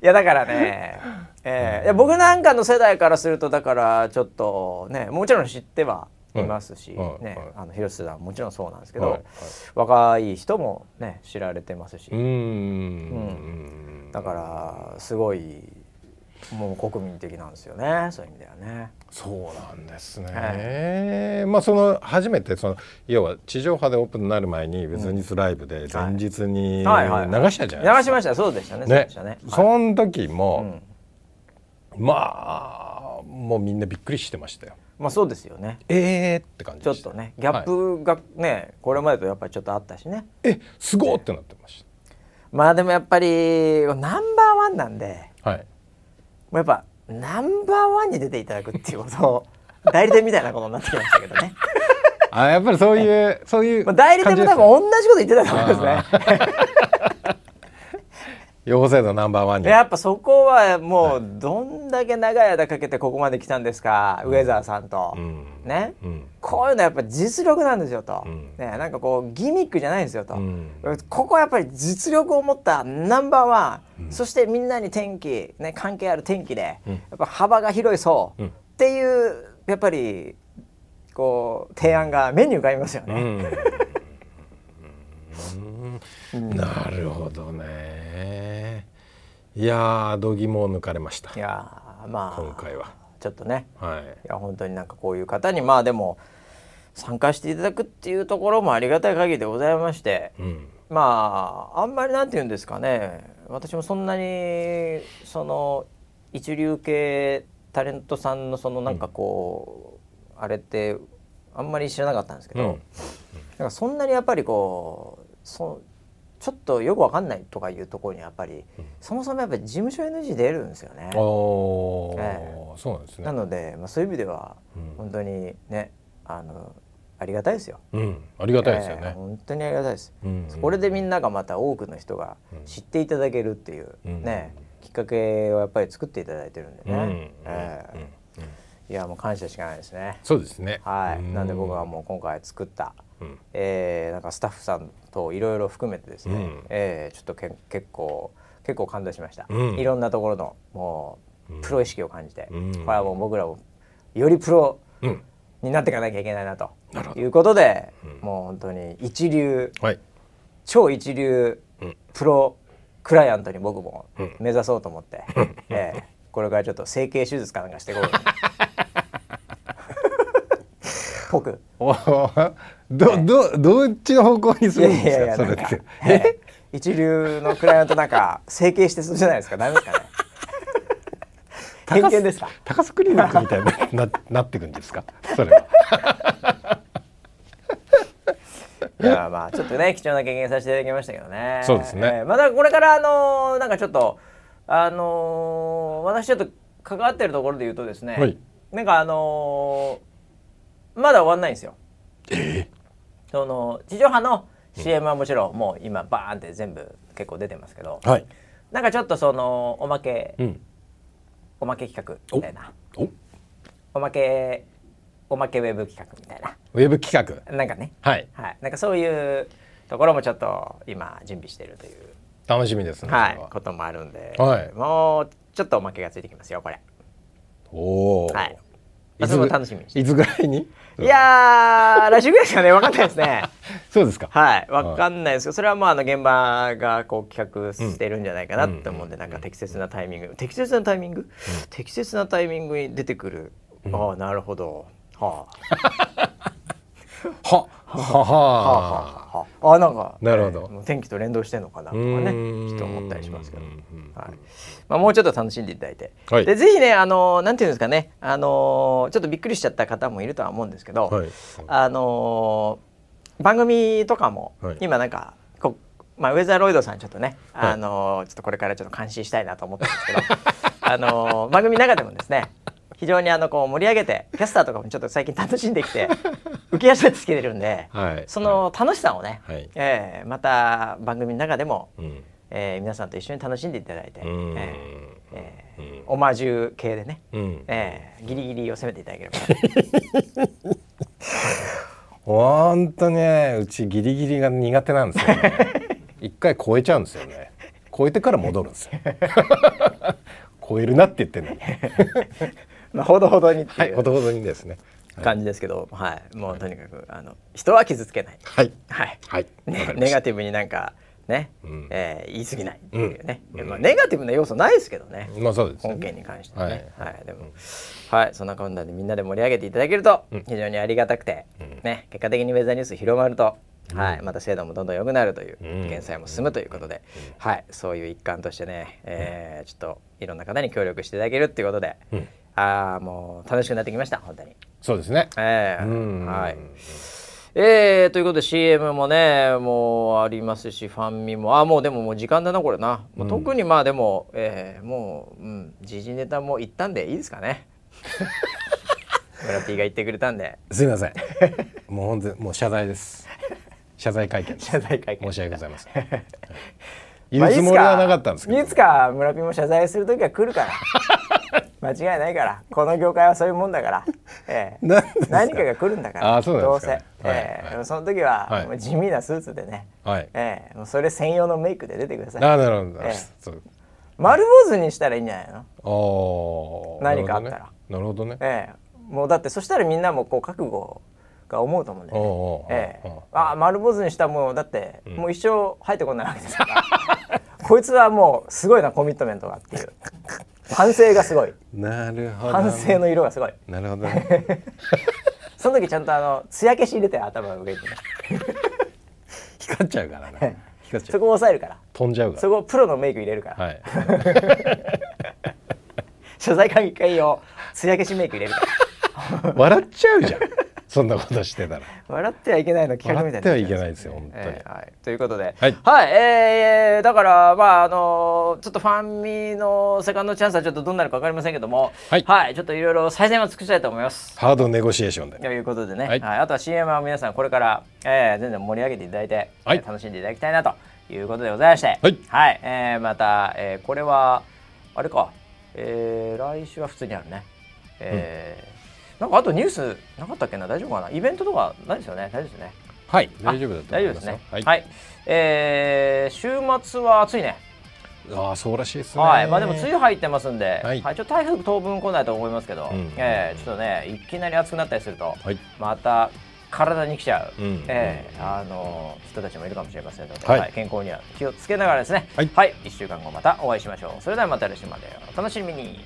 いやだからね、いや僕なんかの世代からするとだからちょっとねもちろん知ってはいますし、広瀬さんはもちろんそうなんですけど、若い人もね知られてますし、だからすごいもう国民的なんですよね、そういう意味ではね。そうなんですね、まあその初めてその要は地上波でオープンになる前に別にライブで前日に流したじゃないですか。流しました。そうでしたね。その時も、まあもうみんなびっくりしてましたよ。まあそうですよね。って感じでした。ちょっとねギャップがね、これまでとやっぱりちょっとあったしね。すごーってなってました。まあでもやっぱりナンバーワンなんで、やっぱナンバーワンに出ていただくっていうことを代理店みたいなことになってきましたけどねあやっぱりそういう、そういう、まあ、代理店も多分同じこと言ってたと思いますね養成のナンバーワンにやっぱそこはもうどんだけ長い間かけてここまで来たんですか、ウェザーさんと、うんねうん、こういうのはやっぱり実力なんですよと、うんね、なんかこうギミックじゃないんですよと、うん、ここはやっぱり実力を持ったナンバーワン、うん、そしてみんなに天気、ね、関係ある天気で、うん、やっぱ幅が広い層っていうやっぱりこう提案が目に浮かびますよね、うんうん、なるほどね。いやー度肝を抜かれました。いや、まあ、今回はちょっとね、はい、いや本当になんかこういう方にまあでも参加していただくっていうところもありがたい限りでございまして、うん、まああんまりなんて言うんですかね、私もそんなにその一流系タレントさんのそのなんかこう、うん、あれってあんまり知らなかったんですけど、うん、なんかそんなにやっぱりこうちょっとよくわかんないとかいうところにやっぱり、うん、そもそもやっぱり事務所 NG 出るんですよね。そうなんですね。なので、まあ、そういう意味では本当にね、うん、ありがたいですよ、うん、ありがたいですよね、本当にありがたいです、うんうんうん、これでみんながまた多くの人が知っていただけるっていう、うん、ね、きっかけをやっぱり作っていただいてるんでね、うんうんうん、いやもう感謝しかないですね。そうですね、はい、うん、なんで僕はもう今回作った、うん、なんかスタッフさんといろいろ含めてですね、うん、ちょっと結構感動しました、うん、いろんなところのもうプロ意識を感じて、うん、これはもう僕らもよりプロになっていかなきゃいけないなと、うん、いうことで、うん、もう本当に一流、はい、超一流プロクライアントに僕も目指そうと思って、うん、これからちょっと整形手術かなんかしていこう僕どっちの方向にするんですか、それって一流のクライアントなんか整形してそうじゃないですか、ダメですかね偏見ですか、高須クリニックみたいに なってくんですかそれはいやまあちょっとね貴重な経験させていただきましたけどね。そうですね、まだこれからなんかちょっと私ちょっと関わってるところで言うとですね、はい、なんかまだ終わんないんですよ。その地上波の CM はもちろんもう今バーンって全部結構出てますけど、はい、なんかちょっとそのおまけ企画みたいな、おまけウェブ企画みたいな、ウェブ企画なんかね、はい、はい、なんかそういうところもちょっと今準備しているという、楽しみですね、はい、こともあるんで、はい、もうちょっとおまけがついてきますよこれ。おお、はい、いつも楽しみにしていつぐらいに？いやー来週ぐらいですかね、分かんないですねそうですか、はい、分かんないですけど、それはもう現場がこう企画してるんじゃないかなと思うんで、なんか適切なタイミングに出てくる、うん、ああなるほど、はあはははははあ、なんかなるほど、天気と連動してんのかなとかね、ちょっと思ったりしますけど、はい、まあ、もうちょっと楽しんでいただいて、はい、でぜひね、なんていうんですかね、ちょっとびっくりしちゃった方もいるとは思うんですけど、はい、番組とかも、はい、今なんかまあ、ウェザーロイドさんちょっとね、はい、ちょっとこれからちょっと監視したいなと思ってるんですけど番組の中でもですね非常にこう盛り上げてキャスターとかもちょっと最近楽しんできて浮き足立ってきてるんで、はい、その楽しさをね、はい、また番組の中でも、うん、皆さんと一緒に楽しんでいただいて、オマージュ系でね、うん、ギリギリを攻めていただければ本当ね、うちギリギリが苦手なんですよね一回超えちゃうんですよね、超えてから戻るんですよ超えるなって言ってねまあ、ほどほどにっていう、はい、ほどほどにですね、はい、感じですけど、はい、もうとにかく、はい、人は傷つけない、はい、はい、はい、ね、ネガティブになんかね、うん、言い過ぎないっていうね、うん、まあ、ネガティブな要素ないですけどね、まあそうですね、本件に関してはね、はい、はい、でも、うん、はい、そんなこんなでみんなで盛り上げていただけると非常にありがたくて、うん、ね、結果的にウェザーニュース広まると、はい、また精度もどんどん良くなるという、減災も進むということで、うん、はい、そういう一環としてね、ちょっといろんな方に協力していただけるということで、うん、ああもう楽しくなってきました本当に。そうですね、はい、ということで CM もねもうありますし、ファンミももうでももう時間だなこれな、うん、特にまあでも、もう、うん、時事ネタも言ったんでいいですかね村 P が言ってくれたんで、すいませんもう本当にもう謝罪です、謝罪会見です。謝罪会見。申し訳ございません。言うつもりはなかったんですけど、いつか村ピも謝罪するときは来るから間違いないから、この業界はそういうもんだから、何かが来るんだから。あ、そうなんですか、ね、どうせ、その時は、地味なスーツでね、もうそれ専用のメイクで出てください。なるほど、そう丸坊主にしたらいいんじゃないの、何かあったら。なるほどね、もうだってそしたらみんなもこう覚悟が思うと思うんだよね。丸坊主にしたらもうだって、もう一生入ってこないわけですからこいつはもうすごいなコミットメントがっていう反省がすごい。なるほど、反省の色がすごい。なるほど、ね、その時ちゃんとつや消し入れて頭の上に光っちゃうからね。光っちゃう、そこを抑えるから、飛んじゃうから、そこをプロのメイク入れるから、所在感1回をつや消しメイク入れるから笑っちゃうじゃんそんなことしてたら笑ってはいけないの企画みたいな。笑ってはいけないですよ本当に、はい、ということで、だからちょっとファンミのセカンドチャンスはちょっとどうなるか分かりませんけども、ちょっといろいろ最善は尽くしたいと思います。ハードネゴシエーションでということでね、あとは CM は皆さんこれから、全然盛り上げていただいて、楽しんでいただきたいなということでございまして、また、これはあれか、来週は普通にあるね、なんかあとニュースなかったっけな、大丈夫かな、イベントとかないですよね、大丈夫ですね。はい、大丈夫だと思います。大丈夫ですね。週末は暑いね。ああ、そうらしいですね。まあでも梅雨入ってますんで、ちょっと台風当分来ないと思いますけど、ちょっとね、いきなり暑くなったりすると、また体に来ちゃう、人たちもいるかもしれませんので、健康には気をつけながらですね、1週間後またお会いしましょう。それではまた来週までお楽しみに。